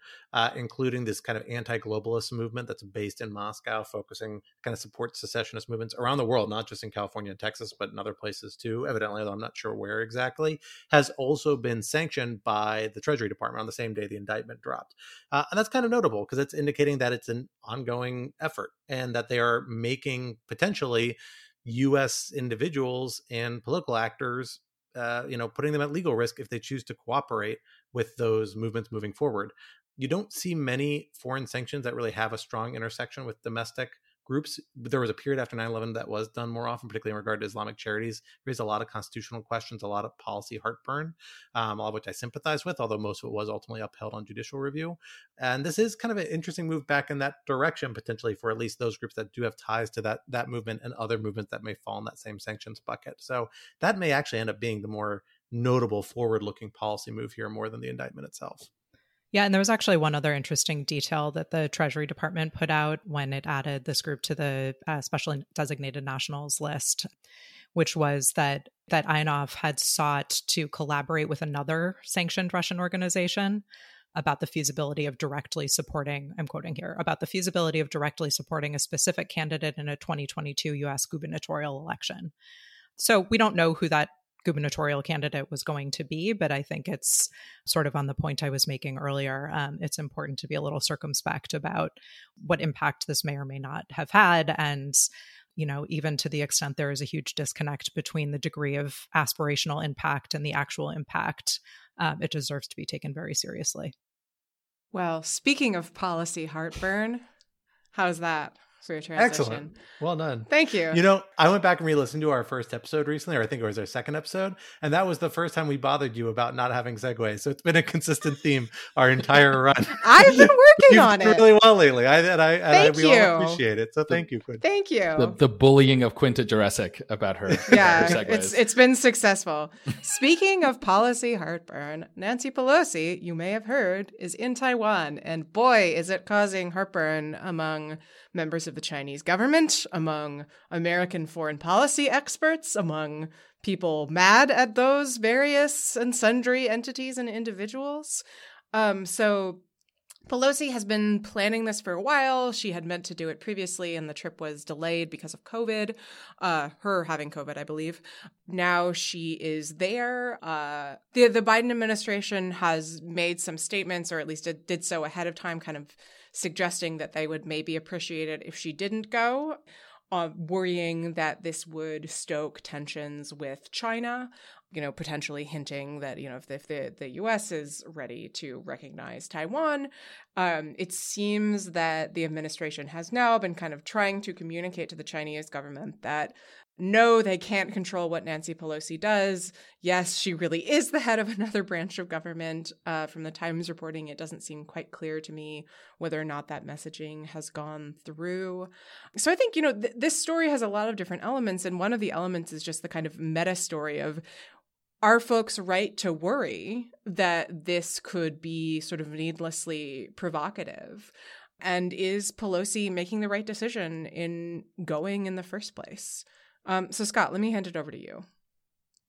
including this kind of anti-globalist movement that's based in Moscow, focusing kind of support secessionist movements around the world, not just in California and Texas, but in other places too, evidently, although I'm not sure where exactly, has also been sanctioned by the Treasury Department on the same day the indictment dropped. And that's kind of notable because it's indicating that it's an ongoing effort and that they are making potentially U.S. individuals and political actors, putting them at legal risk if they choose to cooperate with those movements moving forward. You don't see many foreign sanctions that really have a strong intersection with domestic groups. There was a period after 9/11 that was done more often, particularly in regard to Islamic charities. It raised a lot of constitutional questions, a lot of policy heartburn, all of which I sympathize with, although most of it was ultimately upheld on judicial review. And this is kind of an interesting move back in that direction, potentially, for at least those groups that do have ties to that movement and other movements that may fall in that same sanctions bucket. So that may actually end up being the more notable forward-looking policy move here more than the indictment itself. Yeah, and there was actually one other interesting detail that the Treasury Department put out when it added this group to the special designated nationals list, which was that Ionov had sought to collaborate with another sanctioned Russian organization about the feasibility of directly supporting, I'm quoting here, about the feasibility of directly supporting a specific candidate in a 2022 U.S. gubernatorial election. So we don't know who that gubernatorial candidate was going to be, but I think it's sort of on the point I was making earlier. It's important to be a little circumspect about what impact this may or may not have had. And, even to the extent there is a huge disconnect between the degree of aspirational impact and the actual impact, it deserves to be taken very seriously. Well, speaking of policy heartburn, how's that? Excellent. Well done. Thank you. I went back and re-listened to our first episode recently, or I think it was our second episode, and that was the first time we bothered you about not having segues. So it's been a consistent theme our entire run. I've been working on it really well lately. We all appreciate it. So thank you, Quinta. Thank you. The bullying of Quinta Jurecic about her. Yeah, her segues. It's been successful. Speaking of policy heartburn, Nancy Pelosi, you may have heard, is in Taiwan, and boy, is it causing heartburn among members of the Chinese government, among American foreign policy experts, among people mad at those various and sundry entities and individuals. So Pelosi has been planning this for a while. She had meant to do it previously, and the trip was delayed because of COVID, her having COVID, I believe. Now she is there. The Biden administration has made some statements, or at least it did so ahead of time, kind of suggesting that they would maybe appreciate it if she didn't go, worrying that this would stoke tensions with China, potentially hinting that, if the U.S. is ready to recognize Taiwan. It seems that the administration has now been kind of trying to communicate to the Chinese government that no, they can't control what Nancy Pelosi does. Yes, she really is the head of another branch of government. From the Times reporting, it doesn't seem quite clear to me whether or not that messaging has gone through. So I think, this story has a lot of different elements. And one of the elements is just the kind of meta story of, are folks right to worry that this could be sort of needlessly provocative? And is Pelosi making the right decision in going in the first place? So Scott, let me hand it over to you.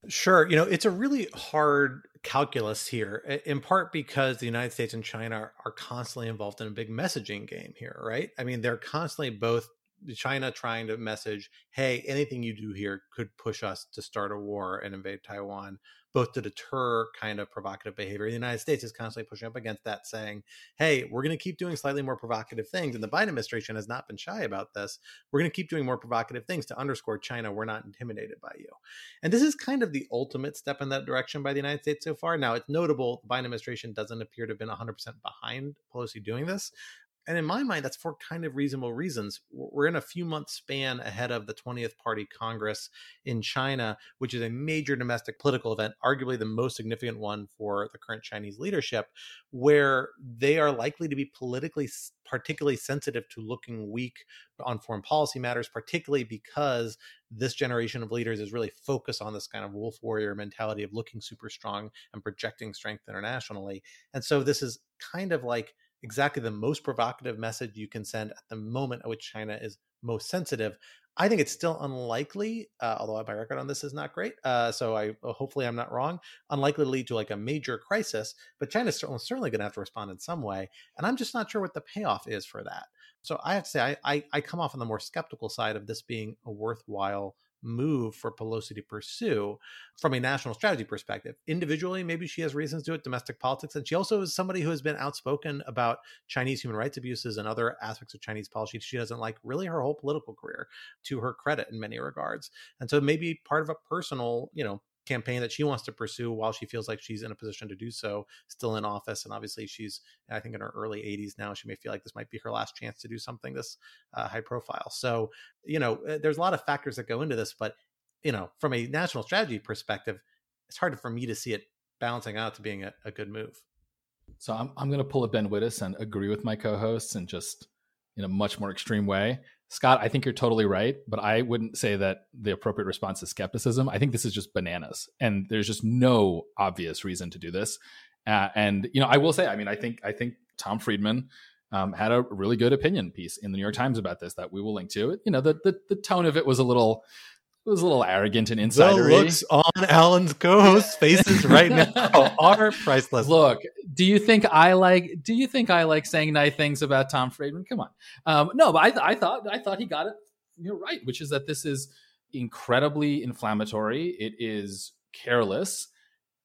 Sure. It's a really hard calculus here, in part because the United States and China are constantly involved in a big messaging game here, right? I mean, they're constantly both China trying to message, hey, anything you do here could push us to start a war and invade Taiwan, both to deter kind of provocative behavior. The United States is constantly pushing up against that, saying, hey, we're going to keep doing slightly more provocative things. And the Biden administration has not been shy about this. We're going to keep doing more provocative things to underscore, China, we're not intimidated by you. And this is kind of the ultimate step in that direction by the United States so far. Now, it's notable the Biden administration doesn't appear to have been 100% behind Pelosi doing this. And in my mind, that's for kind of reasonable reasons. We're in a few month span ahead of the 20th Party Congress in China, which is a major domestic political event, arguably the most significant one for the current Chinese leadership, where they are likely to be politically particularly sensitive to looking weak on foreign policy matters, particularly because this generation of leaders is really focused on this kind of wolf warrior mentality of looking super strong and projecting strength internationally. And so this is kind of like exactly the most provocative message you can send at the moment at which China is most sensitive. I think it's still unlikely, although my record on this is not great, so hopefully I'm not wrong, unlikely to lead to like a major crisis, but China's certainly going to have to respond in some way, and I'm just not sure what the payoff is for that. So I have to say, I come off on the more skeptical side of this being a worthwhile move for Pelosi to pursue from a national strategy perspective. Individually, maybe she has reasons to do it, domestic politics. And she also is somebody who has been outspoken about Chinese human rights abuses and other aspects of Chinese policy she doesn't like, really her whole political career, to her credit in many regards. And so maybe part of a personal, campaign that she wants to pursue while she feels like she's in a position to do so, still in office. And obviously she's, I think, in her early 80s now. She may feel like this might be her last chance to do something this high profile. So, there's a lot of factors that go into this, but, from a national strategy perspective, it's hard for me to see it balancing out to being a good move. So I'm going to pull a Ben Wittes and agree with my co-hosts and just in a much more extreme way. Scott, I think you're totally right, but I wouldn't say that the appropriate response is skepticism. I think this is just bananas, and there's just no obvious reason to do this. I will say, I think Tom Friedman had a really good opinion piece in the New York Times about this that we will link to. The tone of it was a little arrogant and insider-y. The looks on Alan's co-host faces right now are priceless. Look, do you think I like saying nice things about Tom Friedman? Come on. No, but I thought he got it right, which is that this is incredibly inflammatory. It is careless.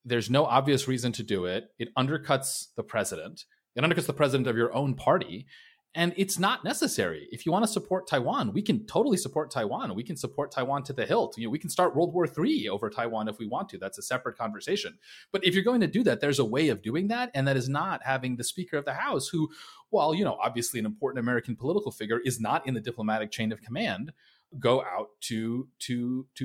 There's no obvious reason to do it. It undercuts the president. It undercuts the president of your own party. And it's not necessary. If you want to support Taiwan, we can totally support Taiwan. We can support Taiwan to the hilt. We can start World War III over Taiwan if we want to. That's a separate conversation. But if you're going to do that, there's a way of doing that. And that is not having the Speaker of the House, who, while, obviously an important American political figure, is not in the diplomatic chain of command, go out to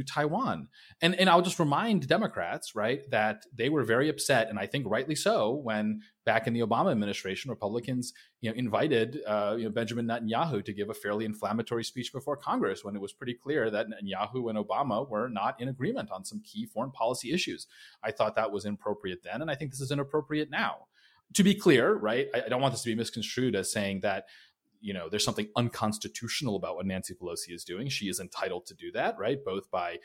Taiwan. And I'll just remind Democrats, right, that they were very upset, and I think rightly so, when back in the Obama administration, Republicans, invited Benjamin Netanyahu to give a fairly inflammatory speech before Congress when it was pretty clear that Netanyahu and Obama were not in agreement on some key foreign policy issues. I thought that was inappropriate then, and I think this is inappropriate now. To be clear, right, I don't want this to be misconstrued as saying that there's something unconstitutional about what Nancy Pelosi is doing. She is entitled to do that, right? Both by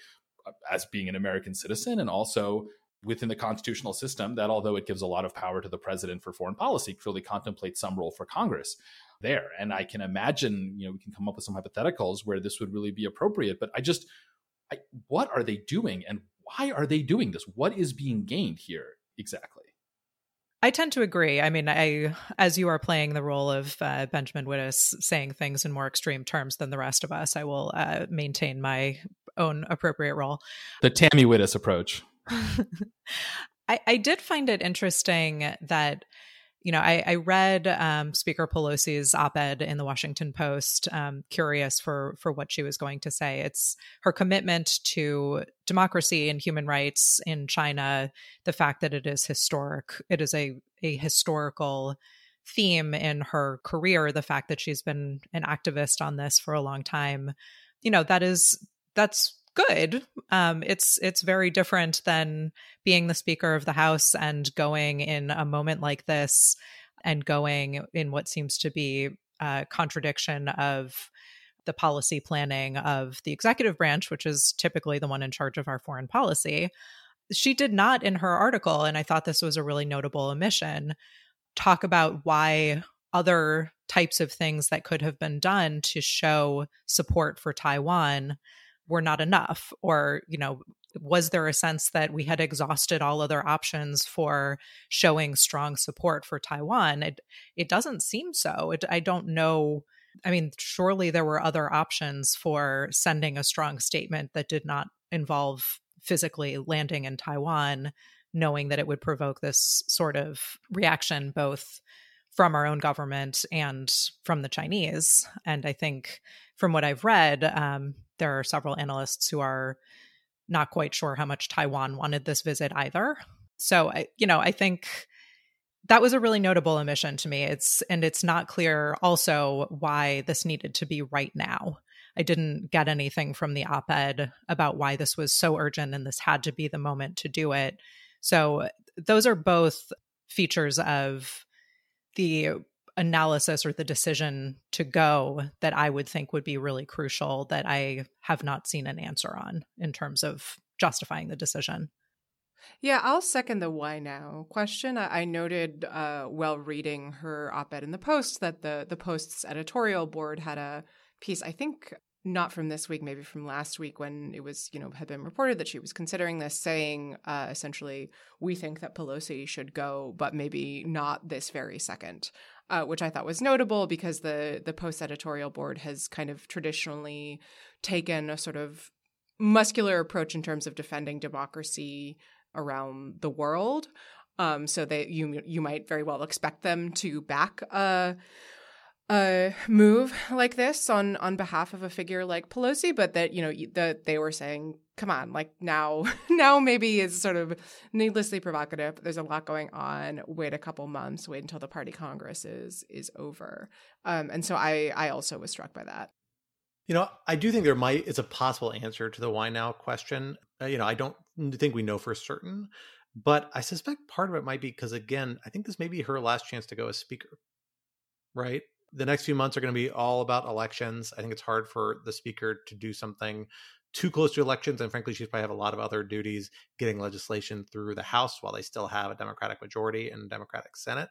as being an American citizen and also within the constitutional system that, although it gives a lot of power to the president for foreign policy, clearly contemplates some role for Congress there. And I can imagine, we can come up with some hypotheticals where this would really be appropriate. But what are they doing and why are they doing this? What is being gained here exactly? I tend to agree. As you are playing the role of Benjamin Wittes saying things in more extreme terms than the rest of us, I will maintain my own appropriate role. The Tammy Wittes approach. I did find it interesting that, I read Speaker Pelosi's op-ed in the Washington Post, curious for what she was going to say. It's her commitment to democracy and human rights in China, the fact that it is historic. It is a historical theme in her career, the fact that she's been an activist on this for a long time. That's good. It's very different than being the Speaker of the House and going in a moment like this and going in what seems to be a contradiction of the policy planning of the executive branch, which is typically the one in charge of our foreign policy. She did not, in her article, and I thought this was a really notable omission, talk about why other types of things that could have been done to show support for Taiwan were not enough, or, was there a sense that we had exhausted all other options for showing strong support for Taiwan? It doesn't seem so. I don't know. Surely there were other options for sending a strong statement that did not involve physically landing in Taiwan, knowing that it would provoke this sort of reaction, both from our own government and from the Chinese. And I think from what I've read, there are several analysts who are not quite sure how much Taiwan wanted this visit either. So, I think that was a really notable omission to me. It's not clear also why this needed to be right now. I didn't get anything from the op-ed about why this was so urgent and this had to be the moment to do it. So those are both features of the analysis or the decision to go that I would think would be really crucial that I have not seen an answer on in terms of justifying the decision. Yeah, I'll second the why now question. I noted while reading her op-ed in the Post that the Post's editorial board had a piece, I think not from this week, maybe from last week when it was, had been reported that she was considering this, saying essentially, we think that Pelosi should go, but maybe not this very second, which I thought was notable because the Post editorial board has kind of traditionally taken a sort of muscular approach in terms of defending democracy around the world. So you might very well expect them to back a move like this on behalf of a figure like Pelosi, but that, that they were saying, come on, like now maybe is sort of needlessly provocative. There's a lot going on. Wait a couple months, wait until the party Congress is over. And so I also was struck by that. I do think it's a possible answer to the why now question. I don't think we know for certain, but I suspect part of it might be because, again, I think this may be her last chance to go as speaker, right? The next few months are going to be all about elections. I think it's hard for the speaker to do something too close to elections. And frankly, she's probably have a lot of other duties getting legislation through the House while they still have a Democratic majority and a Democratic Senate.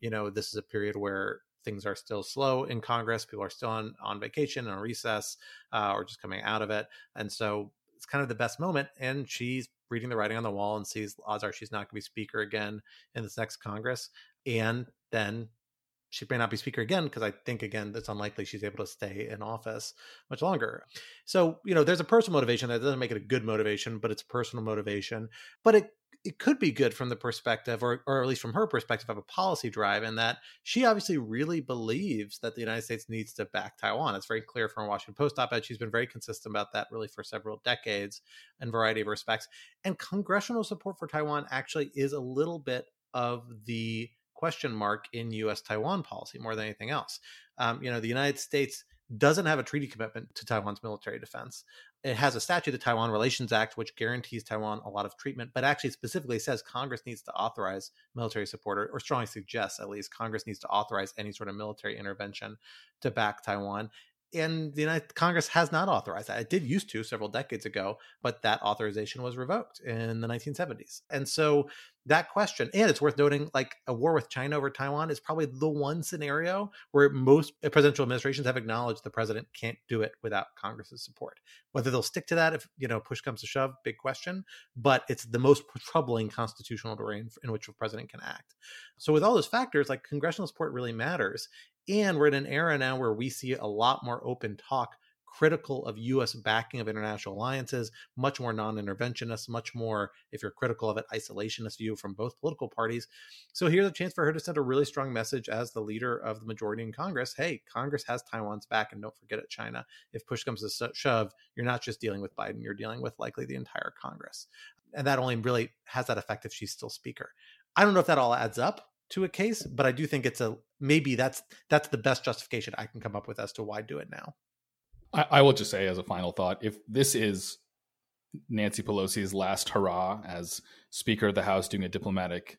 This is a period where things are still slow in Congress. People are still on vacation and recess or just coming out of it. And so it's kind of the best moment. And she's reading the writing on the wall and sees odds are she's not going to be speaker again in this next Congress. And then she may not be speaker again, because I think, again, it's unlikely she's able to stay in office much longer. So, there's a personal motivation that doesn't make it a good motivation, but it's personal motivation. But it could be good from the perspective, or at least from her perspective, of a policy drive, in that she obviously really believes that the United States needs to back Taiwan. It's very clear from a Washington Post op-ed. She's been very consistent about that really for several decades in a variety of respects. And congressional support for Taiwan actually is a little bit of the question mark in U.S.-Taiwan policy more than anything else. The United States doesn't have a treaty commitment to Taiwan's military defense. It has a statute, the Taiwan Relations Act, which guarantees Taiwan a lot of treatment, but actually specifically says Congress needs to authorize military support, or strongly suggests, at least, Congress needs to authorize any sort of military intervention to back Taiwan. And the Congress has not authorized that. It did used to several decades ago, but that authorization was revoked in the 1970s. And so that question, and it's worth noting, like a war with China over Taiwan is probably the one scenario where most presidential administrations have acknowledged the president can't do it without Congress's support. Whether they'll stick to that if, push comes to shove, big question, but it's the most troubling constitutional terrain in which a president can act. So with all those factors, like congressional support really matters. And we're in an era now where we see a lot more open talk, critical of U.S. backing of international alliances, much more non-interventionist, much more, if you're critical of it, isolationist view from both political parties. So here's a chance for her to send a really strong message as the leader of the majority in Congress. Hey, Congress has Taiwan's back, and don't forget it, China. If push comes to shove, you're not just dealing with Biden, you're dealing with likely the entire Congress. And that only really has that effect if she's still speaker. I don't know if that all adds up to a case, but I do think it's maybe that's the best justification I can come up with as to why do it now. I will just say as a final thought, if this is Nancy Pelosi's last hurrah as Speaker of the House doing a diplomatic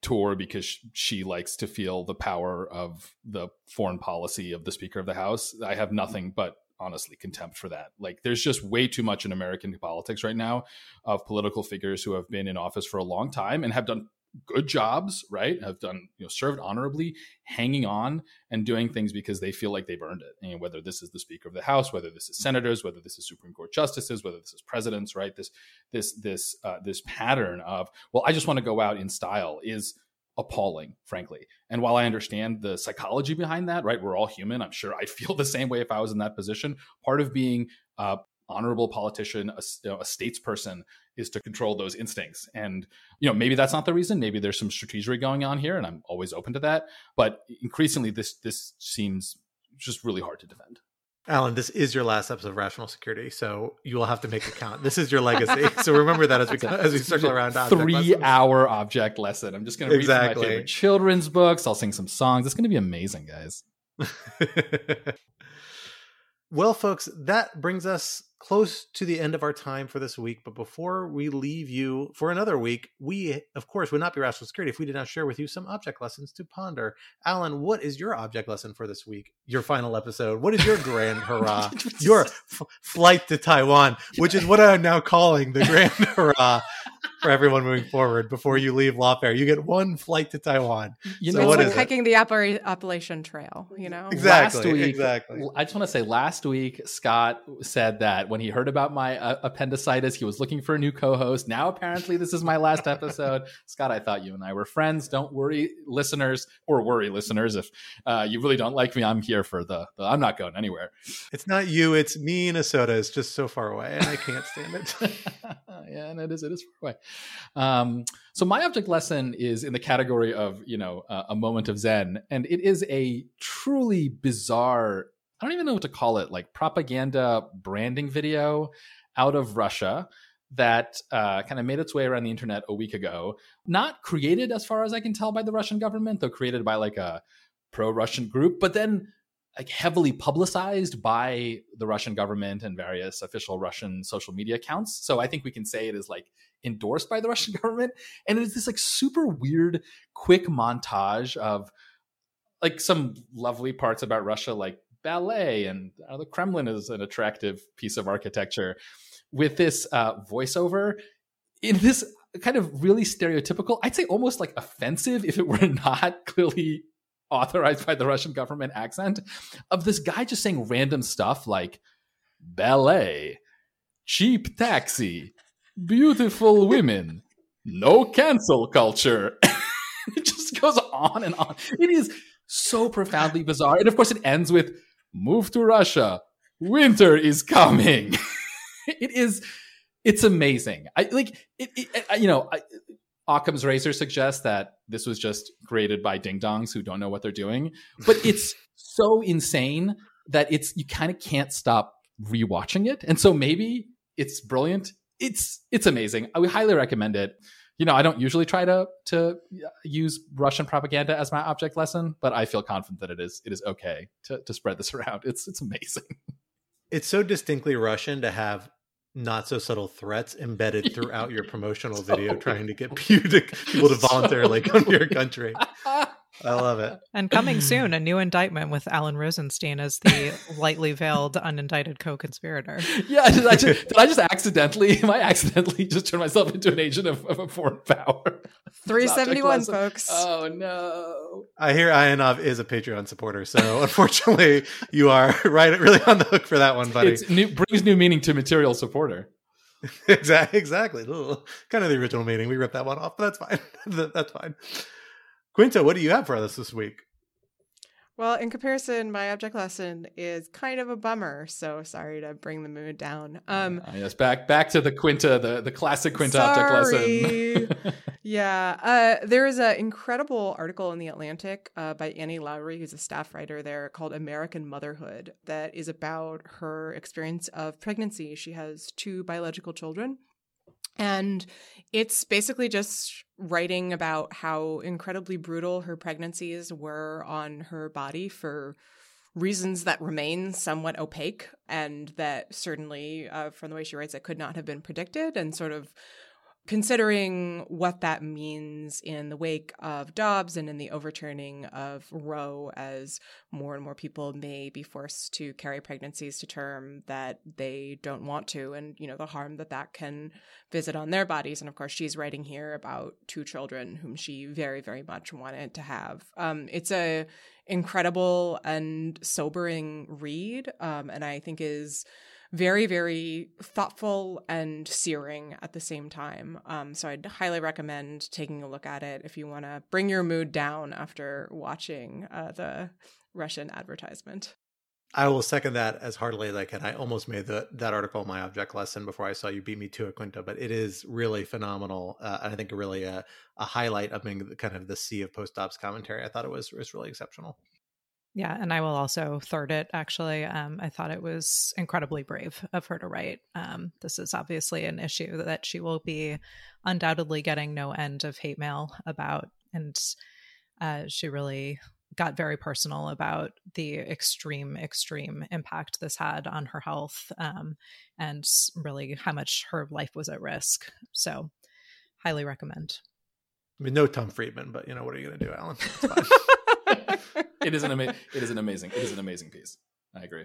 tour because she likes to feel the power of the foreign policy of the Speaker of the House, I have nothing but honestly contempt for that. Like, there's just way too much in American politics right now of political figures who have been in office for a long time and have done good jobs, right? Have done, served honorably, hanging on and doing things because they feel like they've earned it. And whether this is the Speaker of the House, whether this is senators, whether this is Supreme Court justices, whether this is presidents, right? This pattern of, well, I just want to go out in style is appalling, frankly. And while I understand the psychology behind that, right? We're all human. I'm sure I'd feel the same way if I was in that position. Part of being honorable politician, a statesperson, is to control those instincts. And, maybe that's not the reason. Maybe there's some strategy going on here, and I'm always open to that. But increasingly, this seems just really hard to defend. Alan, this is your last episode of Rational Security, so you will have to make it count. This is your legacy. So remember that as we circle around. 3-hour object lesson. I'm just going to read some of my favorite children's books. I'll sing some songs. It's going to be amazing, guys. Well, folks, that brings us close to the end of our time for this week. But before we leave you for another week, we, of course, would not be Rational Security if we did not share with you some object lessons to ponder. Alan, what is your object lesson for this week, your final episode? What is your grand hurrah, your flight to Taiwan, which is what I'm now calling the grand hurrah for everyone moving forward? Before you leave Lawfare, you get one flight to Taiwan. You know, so it's like hiking the Appalachian Trail, you know? Exactly, exactly. I just want to say, last week, Scott said that when he heard about my appendicitis, he was looking for a new co-host. Now, apparently, this is my last episode. Scott, I thought you and I were friends. Don't worry, listeners, or worry, listeners. If you really don't like me, I'm here for the I'm not going anywhere. It's not you. It's me. Minnesota is just so far away, and I can't stand it. Yeah, and it is far away. So my object lesson is in the category of, you know, a moment of Zen, and it is a truly bizarre, I don't even know what to call it, like propaganda branding video out of Russia that kind of made its way around the internet a week ago. Not created, as far as I can tell, by the Russian government, though created by like a pro-Russian group, but then like heavily publicized by the Russian government and various official Russian social media accounts. So I think we can say it is like endorsed by the Russian government. And it's this like super weird, quick montage of like some lovely parts about Russia, like ballet, and the Kremlin is an attractive piece of architecture, with this voiceover in this kind of really stereotypical, I'd say almost like offensive if it were not clearly authorized by the Russian government accent, of this guy just saying random stuff like ballet, cheap taxi, beautiful women, no cancel culture. It just goes on and on. It is so profoundly bizarre. And of course it ends with move to Russia, winter is coming. It's amazing. Occam's razor suggests that this was just created by ding-dongs who don't know what they're doing, but it's so insane that you kind of can't stop rewatching it. And so maybe it's brilliant. It's amazing. I would highly recommend it. You know, I don't usually try to use Russian propaganda as my object lesson, but I feel confident that it is okay to spread this around. It's amazing. It's so distinctly Russian to have not so subtle threats embedded throughout your promotional video, trying to get people to voluntarily come to your country. I love it. And coming soon, a new indictment with Alan Rosenstein as the lightly veiled unindicted co-conspirator. Yeah, did I just accidentally? Am I accidentally just turn myself into an agent of a foreign power? 371, folks. Oh no! I hear Ionov is a Patreon supporter, so unfortunately, you are really on the hook for that one, buddy. It brings new meaning to material supporter. Exactly. Kind of the original meaning. We ripped that one off, but that's fine. That's fine. Quinta, what do you have for us this week? Well, in comparison, my object lesson is kind of a bummer, so sorry to bring the mood down. Yes, back to the Quinta, the classic Quinta object lesson. Yeah, there is an incredible article in The Atlantic by Annie Lowry, who's a staff writer there, called American Motherhood, that is about her experience of pregnancy. She has 2 biological children. And it's basically just writing about how incredibly brutal her pregnancies were on her body for reasons that remain somewhat opaque, and that certainly, from the way she writes it, could not have been predicted, and sort of considering what that means in the wake of Dobbs and in the overturning of Roe, as more and more people may be forced to carry pregnancies to term that they don't want to, and, you know, the harm that can visit on their bodies. And of course, she's writing here about 2 children whom she very, very much wanted to have. It's a incredible and sobering read, and I think is very, very thoughtful and searing at the same time. So I'd highly recommend taking a look at it if you want to bring your mood down after watching the Russian advertisement. I will second that as heartily as I can. I almost made that article my object lesson before I saw you beat me to it, Quinta, but it is really phenomenal. And I think really a highlight of being kind of the sea of post-ops commentary. I thought it was really exceptional. Yeah, and I will also third it, actually. I thought it was incredibly brave of her to write. This is obviously an issue that she will be undoubtedly getting no end of hate mail about. And she really got very personal about the extreme impact this had on her health, and really how much her life was at risk. So highly recommend. I mean, no Tom Friedman, but what are you going to do, Alan? It's fine. It is an amazing piece. I agree.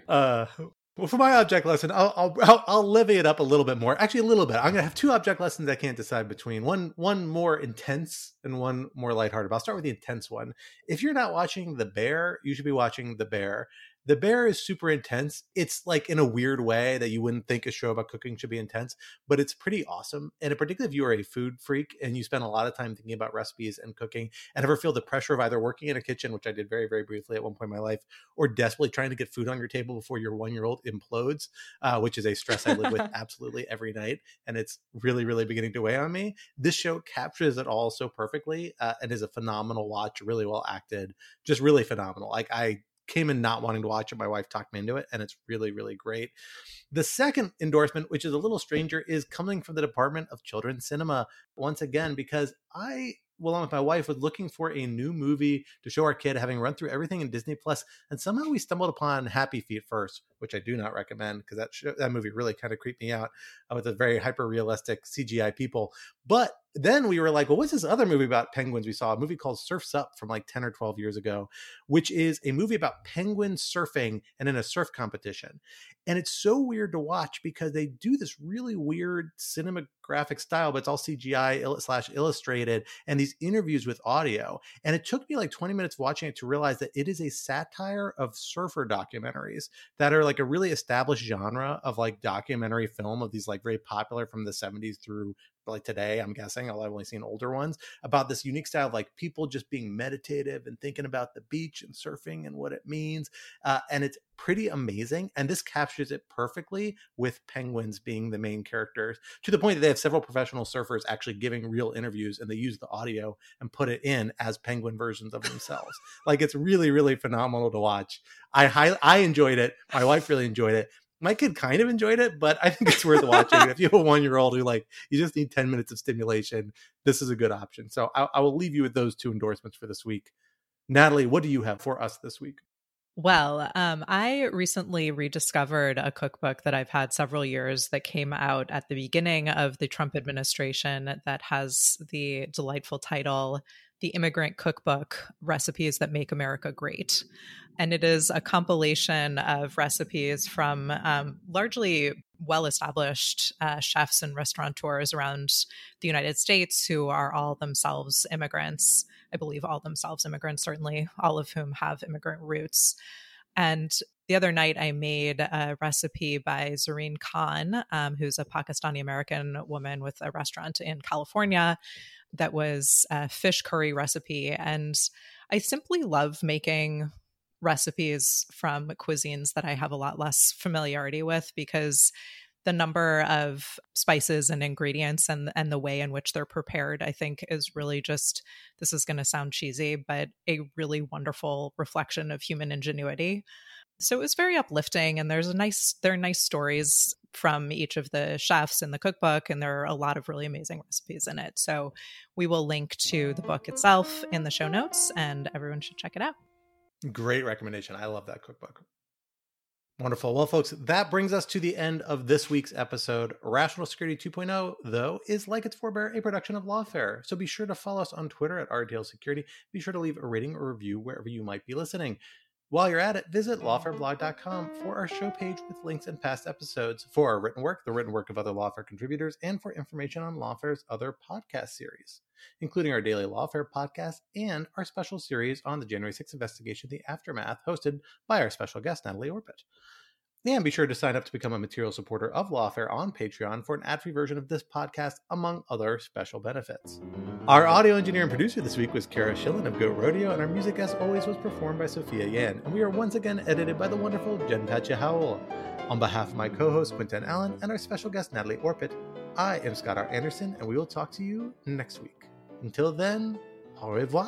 Well, for my object lesson, I'll levy it up a little bit more. Actually, a little bit. I'm going to have two object lessons I can't decide between. One more intense and one more lighthearted. I'll start with the intense one. If you're not watching The Bear, you should be watching The Bear. The Bear is super intense. It's like in a weird way that you wouldn't think a show about cooking should be intense, but it's pretty awesome. And particularly if you are a food freak and you spend a lot of time thinking about recipes and cooking and ever feel the pressure of either working in a kitchen, which I did very, very briefly at one point in my life, or desperately trying to get food on your table before your one-year-old implodes, which is a stress I live with absolutely every night. And it's really, really beginning to weigh on me. This show captures it all so perfectly, and is a phenomenal watch, really well acted, just really phenomenal. Like I came in not wanting to watch it. My wife talked me into it, and it's really, really great. The second endorsement, which is a little stranger, is coming from the Department of Children's Cinema once again, because I, along with my wife, was looking for a new movie to show our kid, having run through everything in Disney Plus, and somehow we stumbled upon Happy Feet first, which I do not recommend because that movie really kind of creeped me out with a very hyper-realistic CGI people. But then we were like, well, what's this other movie about penguins we saw? A movie called Surf's Up from like 10 or 12 years ago, which is a movie about penguins surfing and in a surf competition. And it's so weird to watch because they do this really weird cinematographic style, but it's all CGI / illustrated and these interviews with audio. And it took me like 20 minutes watching it to realize that it is a satire of surfer documentaries that are like a really established genre of like documentary film of these like very popular from the 70s through like today, I'm guessing, although I've only seen older ones, about this unique style of like people just being meditative and thinking about the beach and surfing and what it means. And it's pretty amazing. And this captures it perfectly with penguins being the main characters, to the point that they have several professional surfers actually giving real interviews, and they use the audio and put it in as penguin versions of themselves. Like it's really, really phenomenal to watch. I enjoyed it. My wife really enjoyed it. My kid kind of enjoyed it, but I think it's worth watching. If you have a one-year-old who like, you just need 10 minutes of stimulation, this is a good option. So I will leave you with those two endorsements for this week. Natalie, what do you have for us this week? Well, I recently rediscovered a cookbook that I've had several years that came out at the beginning of the Trump administration that has the delightful title, The Immigrant Cookbook, Recipes That Make America Great. And it is a compilation of recipes from largely well-established chefs and restaurateurs around the United States who are all themselves immigrants. I believe all themselves immigrants, certainly, all of whom have immigrant roots. And the other night I made a recipe by Zareen Khan, who's a Pakistani-American woman with a restaurant in California, that was a fish curry recipe. And I simply love making recipes from cuisines that I have a lot less familiarity with, because the number of spices and ingredients and the way in which they're prepared, I think, is really just, this is going to sound cheesy, but a really wonderful reflection of human ingenuity. So it was very uplifting, and there are nice stories from each of the chefs in the cookbook, and there are a lot of really amazing recipes in it. So we will link to the book itself in the show notes, and everyone should check it out. Great recommendation. I love that cookbook. Wonderful. Well, folks, that brings us to the end of this week's episode. Rational Security 2.0, though, is like its forebear, a production of Lawfare. So be sure to follow us on Twitter at @RTLSecurity. Be sure to leave a rating or review wherever you might be listening. While you're at it, visit lawfareblog.com for our show page with links and past episodes, for our written work, the written work of other Lawfare contributors, and for information on Lawfare's other podcast series, including our daily Lawfare podcast and our special series on the January 6th investigation, The Aftermath, hosted by our special guest, Natalie Orpett. And be sure to sign up to become a material supporter of Lawfare on Patreon for an ad-free version of this podcast, among other special benefits. Our audio engineer and producer this week was Kara Schillen of Goat Rodeo, and our music, as always, was performed by Sophia Yan. And we are once again edited by the wonderful Jen Patcha Howell. On behalf of my co-hosts, Quinta Allen, and our special guest, Natalie Orpett, I am Scott R. Anderson, and we will talk to you next week. Until then, au revoir.